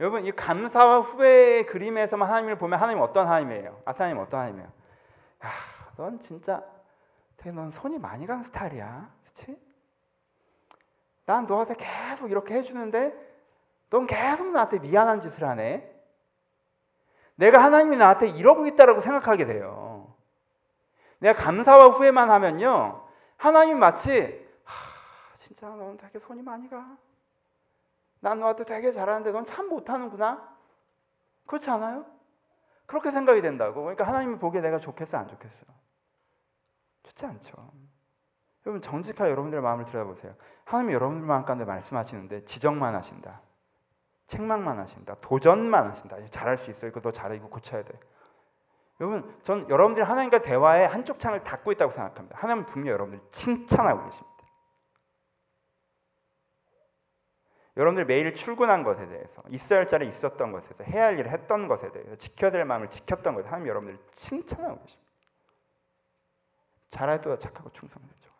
여러분, 이 감사와 후회의 그림에서만 하나님을 보면 하나님 어떤 하나님이에요? 하나님 어떤 하나님이에요? 넌 진짜 넌 손이 많이 간 스타일이야. 그치? 난 너한테 계속 이렇게 해주는데 넌 계속 나한테 미안한 짓을 하네. 내가 하나님이 나한테 이러고 있다라고 생각하게 돼요. 내가 감사와 후회만 하면요, 하나님 마치 진짜 넌 되게 손이 많이 가. 난 너한테 되게 잘하는데 넌 참 못하는구나. 그렇지 않아요? 그렇게 생각이 된다고. 그러니까 하나님이 보기에 내가 좋겠어, 안 좋겠어? 좋지 않죠. 여러분, 정직하게 여러분들의 마음을 들여다보세요. 하나님이 여러분들 마음 가운데 말씀하시는데 지적만 하신다, 책망만 하신다, 도전만 하신다. 잘할 수 있어, 이거 너 잘해, 이거 고쳐야 돼. 여러분, 전 여러분들이 하나님과 대화에 한쪽 창을 닫고 있다고 생각합니다. 하나님은 분명히 여러분들을 칭찬하고 계십니다. 여러분들 매일 출근한 것에 대해서, 있어야 할 자리에 있었던 것에 대해서, 해야 할 일을 했던 것에 대해서, 지켜야 될 마음을 지켰던 것에 대해서 하나님 여러분들을 칭찬하고 계십니다. 잘해도 착하고 충성되죠.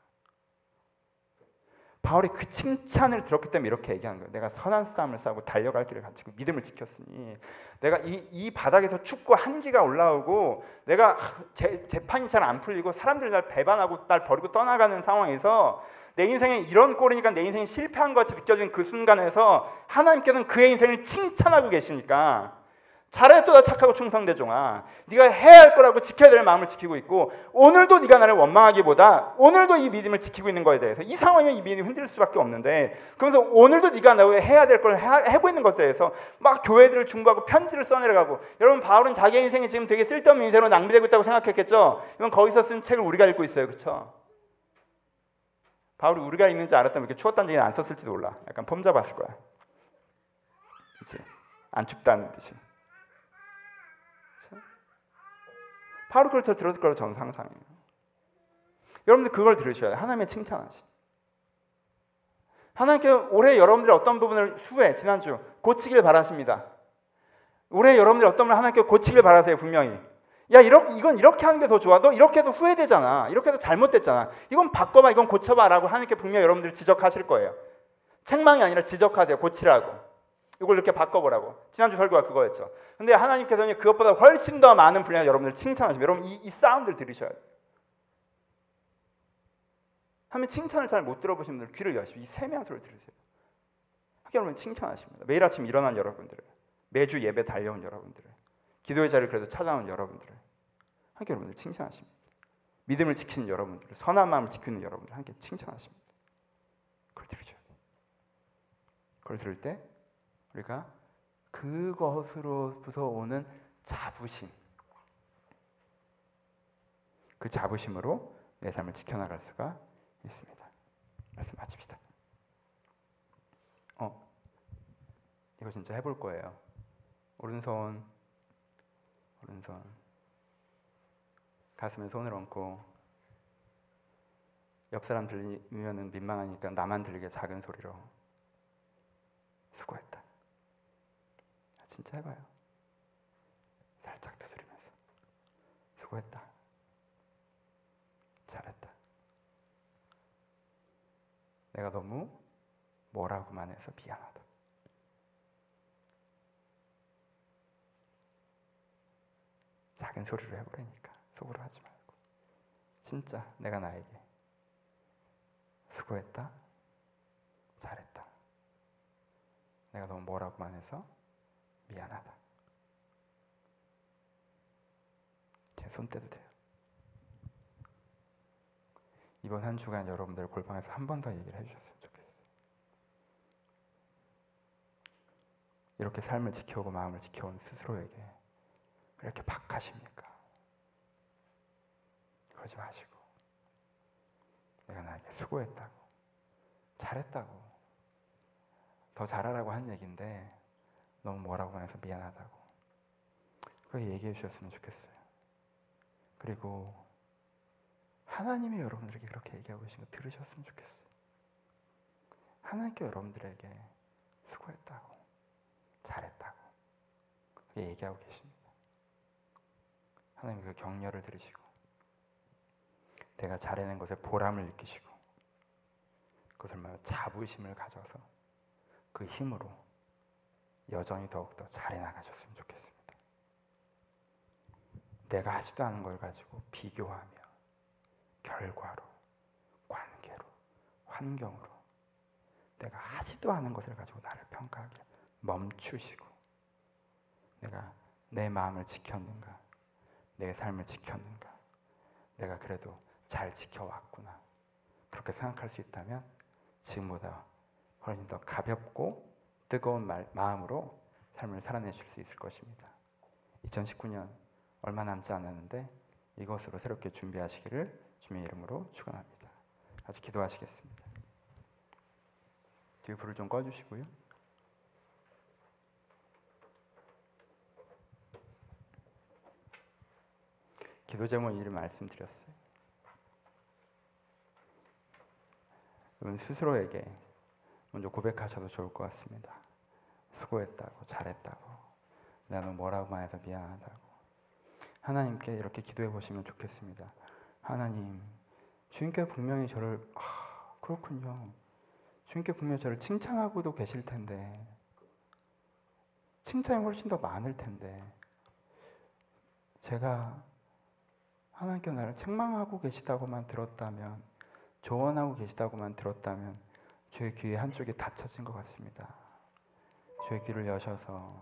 바울이 그 칭찬을 들었기 때문에 이렇게 얘기하는 거예요. 내가 선한 싸움을 싸우고 달려갈 길을 갖추고 믿음을 지켰으니, 내가 이 바닥에서 춥고 한기가 올라오고 내가 재판이 잘 안 풀리고 사람들이 날 배반하고 날 버리고 떠나가는 상황에서 내 인생에 이런 꼴이니까 내 인생이 실패한 것 같이 느껴지는 그 순간에서 하나님께서는 그의 인생을 칭찬하고 계시니까 잘해도 착하고 충성대종아, 네가 해야 할 거라고 지켜야 될 마음을 지키고 있고, 오늘도 네가 나를 원망하기보다 오늘도 이 믿음을 지키고 있는 거에 대해서, 이 상황이면 이 믿음이 흔들릴 수밖에 없는데, 그러면서 오늘도 네가 나의 해야 될 걸 하고 있는 것에 대해서 막 교회들을 중보하고 편지를 써내려가고. 여러분, 바울은 자기의 인생이 지금 되게 쓸데없는 인생으로 낭비되고 있다고 생각했겠죠. 이건 거기서 쓴 책을 우리가 읽고 있어요. 그렇죠? 바울이 우리가 있는지 알았다면 이렇게 추웠다는 얘기는 안 썼을지도 몰라. 약간 폼 잡았을 거야. 그렇지? 안 춥다는 듯이. 바로 그걸 더 들었을 거라고 저는 상상해요. 여러분들 그걸 들으셔야 돼요. 하나님의 칭찬하시. 하나님께서 올해 여러분들의 어떤 부분을 수해, 지난주 고치길 바라십니다. 올해 여러분들의 어떤 부분을 하나님께서 고치길 바라세요. 분명히. 야, 이건 이렇게 하는 게 더 좋아. 너 이렇게 해서 후회되잖아. 이렇게 해서 잘못됐잖아. 이건 바꿔봐, 이건 고쳐봐 라고 하나님께 분명히 여러분들을 지적하실 거예요. 책망이 아니라 지적하세요. 고치라고. 이걸 이렇게 바꿔보라고. 지난주 설교가 그거였죠. 근데 하나님께서는 그것보다 훨씬 더 많은 분량에 여러분들 칭찬하십니다. 여러분, 이 사운드를 들으셔야 돼요. 하면 칭찬을 잘 못 들어보신 분들 귀를 여십시오. 이 세미한 소리를 들으세요. 여러분, 칭찬하십니다. 매일 아침 일어난 여러분들을, 매주 예배 달려온 여러분들을, 기도의 자리를 그래도 찾아온 여러분들을 함께 여러분들 칭찬하십니다. 믿음을 지키는 여러분들을, 선한 마음을 지키는 여러분들을 함께 칭찬하십니다. 그걸 들으셔야 돼요. 그걸 들을 때 우리가 그것으로부터 오는 자부심, 그 자부심으로 내 삶을 지켜나갈 수가 있습니다. 말씀 마칩시다. 이거 진짜 해볼 거예요. 오른손 가슴에 손을 얹고, 옆 사람 들리면 민망하니까 나만 들리게 작은 소리로 수고했다. 진짜 해봐요. 살짝 두드리면서 수고했다, 잘했다. 내가 너무 뭐라고만 해서 미안하다. 작은 소리로 해보라니까. 속으로 하지 말고 진짜 내가 나에게 수고했다, 잘했다, 내가 너무 뭐라고만 해서 미안하다. 제 손대도 돼요. 이번 한 주간 여러분들 골방에서 한 번 더 얘기를 해주셨으면 좋겠어요. 이렇게 삶을 지켜오고 마음을 지켜온 스스로에게 이렇게 박하십니까? 그러지 마시고 내가 나에게 수고했다고, 잘했다고, 더 잘하라고 한 얘기인데 너무 뭐라고만 해서 미안하다고 그렇게 얘기해 주셨으면 좋겠어요. 그리고 하나님이 여러분들에게 그렇게 얘기하고 계신 거 들으셨으면 좋겠어요. 하나님께 여러분들에게 수고했다고, 잘했다고 그렇게 얘기하고 계십니다. 하나님이 그 격려를 들으시고 내가 잘해낸 것에 보람을 느끼시고 그것을 말로 자부심을 가져서 그 힘으로 여전히 더욱더 잘해나가셨으면 좋겠습니다. 내가 하지도 않은 걸 가지고 비교하며 결과로, 관계로, 환경으로 내가 하지도 않은 것을 가지고 나를 평가하게 멈추시고, 내가 내 마음을 지켰는가, 내 삶을 지켰는가, 내가 그래도 잘 지켜왔구나, 그렇게 생각할 수 있다면 지금보다 훨씬 더 가볍고 뜨거운 마음으로 삶을 살아내실 수 있을 것입니다. 2019년 얼마 남지 않았는데 이것으로 새롭게 준비하시기를 주님의 이름으로 축원합니다. 같이 기도하시겠습니다. 뒤에 불을 좀 꺼주시고요. 기도 제목을 말씀드렸어요. 여러분 스스로에게 먼저 고백하셔도 좋을 것 같습니다. 수고했다고, 잘했다고, 내가 뭐라고만 해서 미안하다고. 하나님께 이렇게 기도해 보시면 좋겠습니다. 하나님, 주님께 분명히 저를 그렇군요. 주님께 분명히 저를 칭찬하고도 계실 텐데, 칭찬이 훨씬 더 많을 텐데, 제가 하나님께서 나를 책망하고 계시다고만 들었다면, 조언하고 계시다고만 들었다면 주의 귀의 한쪽이 닫혀진 것 같습니다. 주의 귀를 여셔서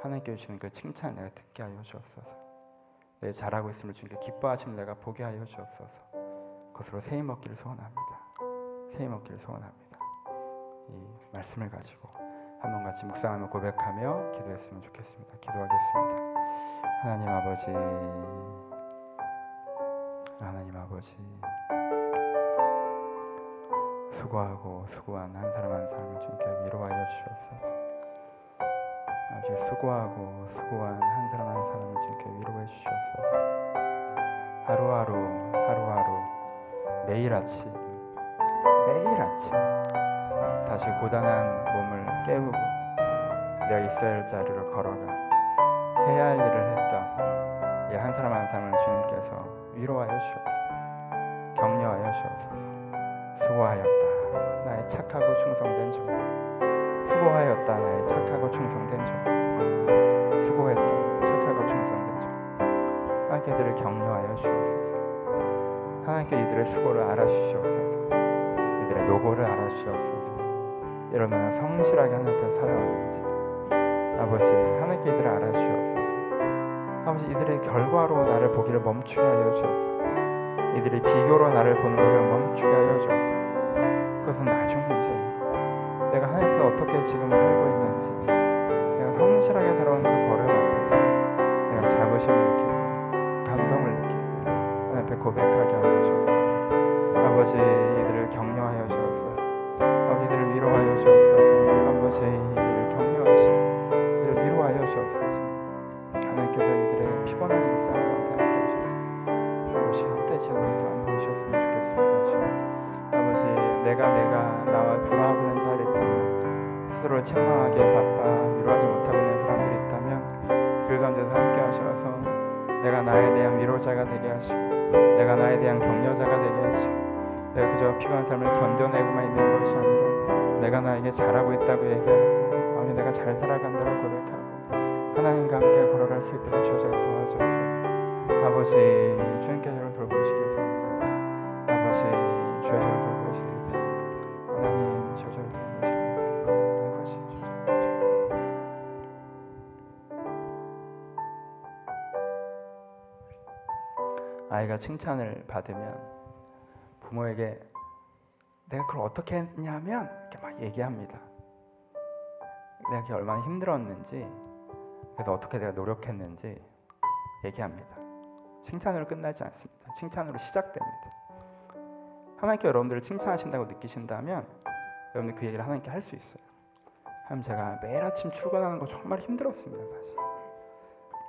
하나님께 주시는 그 칭찬을 내가 듣게 하여 주옵소서. 내 잘하고 있음을 주님께 기뻐하심을 내가 보게 하여 주옵소서. 그것으로 새 힘 얻기를 소원합니다. 새 힘 얻기를 소원합니다. 이 말씀을 가지고 한번 같이 묵상하며 고백하며 기도했으면 좋겠습니다. 기도하겠습니다. 하나님 아버지, 하나님 아버지, 수고하고 수고한 한 사람 한 사람을 주님께 위로하여 주옵소서. 아버지, 수고하고 수고한 한 사람 한 사람을 주님께 위로해 주시옵소서. 하루하루 매일 아침 다시 고단한 몸을 깨우고 내가 있어야 할 자리로 걸어가 해야 할 일을 했던 이 한 사람 한 사람을 주님께서 위로하여 주옵소서. 격려하여 주옵소서. 수고하였다 나의 착하고 충성된 종, 수고하였다 나의 착하고 충성된 종, 수고했다 착하고 충성된 종. 하나님께 이들을 격려하여 주옵소서. 하나님께 이들의 수고를 알아주시옵소서. 이들의 노고를 알아주시옵소서. 이러면 성실하게 하나님 앞에서 살아오는지 아버지, 하나님께 이들을 알아주시옵소서. 아버지, 이들의 결과로 나를 보기를 멈추게 하여 주옵소서. 이들의 비교로 나를 보는 것을 멈추게 하여 주옵소서. 그것은 나중 문제예요. 내가 하나님께서 어떻게 지금 살고 있는지, 내가 성실하게 살아온 그 걸음 앞에서 내가 자부심을 느끼고 감동을 느끼고 하나님 앞에 고백하게 하여 주옵소서. 아버지, 이들을 격려하여 주옵소서. 아버지, 이들을 위로하여 주옵소서. 아버지, 이들을 격려하시고 이들을 위로하여 주옵소서. 하나님께서 이들의 피곤한 일상 가운데 함께 하셔서 무엇이 헛되지 않도록 한번 보셨으면 좋겠습니다. 주님 아버지, 내가 나와 불화하고 있는 자리 있다면, 스스로를 책망하게 바빠 위로하지 못하고 있는 사람들이 있다면 그 가운데서 함께 하셔서 내가 나에 대한 위로자가 되게 하시고, 내가 나에 대한 격려자가 되게 하시고, 내가 그저 피곤한 삶을 견뎌내고만 있는 것이 아니라 내가 나에게 잘하고 있다고 얘기하고, 아버지, 내가 잘 살아간다고 고백하고 하나님과 함께 걸어갈 수 있도록 저자를 도와주옵소서. 아버지, 주님께서 저를 돌보시길 소원합니다. 아버지, 주여 저를 돌보시옵소서. 하나님, 주여 저를 돌보시옵소서. 아이가 칭찬을 받으면 부모에게 내가 그걸 어떻게 했냐면 이렇게 막 얘기합니다. 내가 그게 얼마나 힘들었는지, 그래서 어떻게 내가 노력했는지 얘기합니다. 칭찬으로 끝나지 않습니다. 칭찬으로 시작됩니다. 하나님께 여러분들을 칭찬하신다고 느끼신다면 여러분들 그 얘기를 하나님께 할 수 있어요. 하나님, 제가 매일 아침 출근하는 거 정말 힘들었습니다. 사실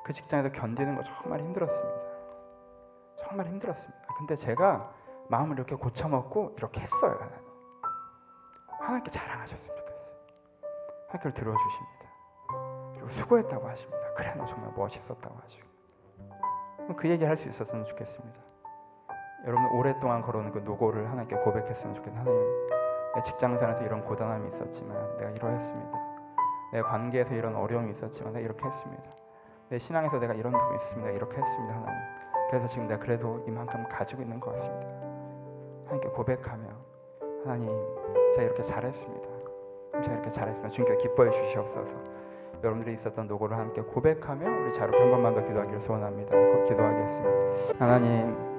그 직장에서 견디는 거 정말 힘들었습니다. 정말 힘들었습니다. 근데 제가 마음을 이렇게 고쳐먹고 이렇게 했어요. 하나님, 하나님께 자랑하셨으면 좋겠어요. 하나님께를 들어주십니다. 그리고 수고했다고 하십니다. 그래, 너 정말 멋있었다고 하시고 그 얘기를 할 수 있었으면 좋겠습니다. 여러분 오랫동안 걸어오는 그 노고를 하나님께 고백했으면 좋겠어요. 하나님, 내 직장생활에서 이런 고단함이 있었지만 내가 이러했습니다. 내 관계에서 이런 어려움이 있었지만 내가 이렇게 했습니다. 내 신앙에서 내가 이런 부분이 있습니다. 이렇게 했습니다. 하나님, 그래서 지금 내가 그래도 이만큼 가지고 있는 것 같습니다. 하나님께 고백하며, 하나님 제가 이렇게 잘했습니다. 제가 이렇게 잘했습니다. 주님께서 기뻐해 주시옵소서. 여러분들이 있었던 노고를 함께 고백하며 우리 자로 한 번만 더 기도하기를 소원합니다. 기도하겠습니다. 하나님,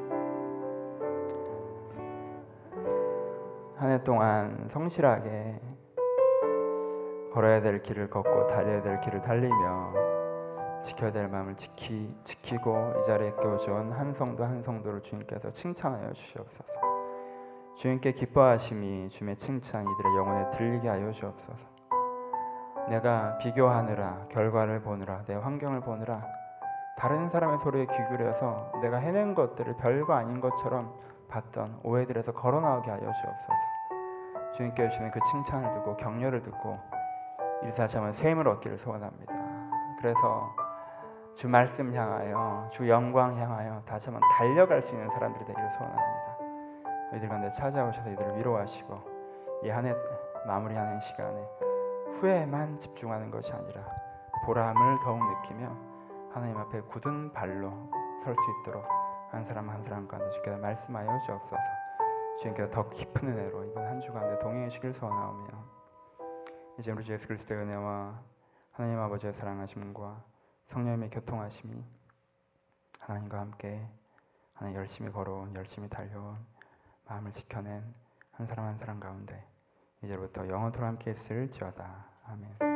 한 해 동안 성실하게 걸어야 될 길을 걷고 달려야 될 길을 달리며 지켜야 될 마음을 지키고 이 자리에 껴준 한 성도 한 성도를 주님께서 칭찬하여 주시옵소서. 주님께 기뻐하심이 주님의 칭찬 이들의 영혼에 들리게 하여 주옵소서. 내가 비교하느라 결과를 보느라 내 환경을 보느라 다른 사람의 소리에 귀 기울여서 내가 해낸 것들을 별거 아닌 것처럼 봤던 오해들에서 걸어나오게 하여 주옵소서. 주님께 주시는 그 칭찬을 듣고 격려를 듣고 이를 다시 한번 셈을 얻기를 소원합니다. 그래서 주 말씀 향하여 주 영광 향하여 다시 한번 달려갈 수 있는 사람들이 되기를 소원합니다. 이들 가운데 찾아오셔서 이들을 위로하시고 이 한 해 마무리하는 시간에 후회만 집중하는 것이 아니라 보람을 더욱 느끼며 하나님 앞에 굳은 발로 설 수 있도록 한 사람 한 사람 가운데 주께서 말씀하여 주옵소서. 주님께서 더 깊은 은혜로 이번 한 주간에 동행해 주길 소원하오며 이제 우리 주 예수 그리스도의 은혜와 하나님 아버지의 사랑하심과 성령님의 교통하심이 하나님과 함께 하나님 열심히 걸어온 열심히 달려온 마음을 지켜낸 한 사람 한 사람 가운데 이제부터 영원토록 함께 있을지어다. 아멘.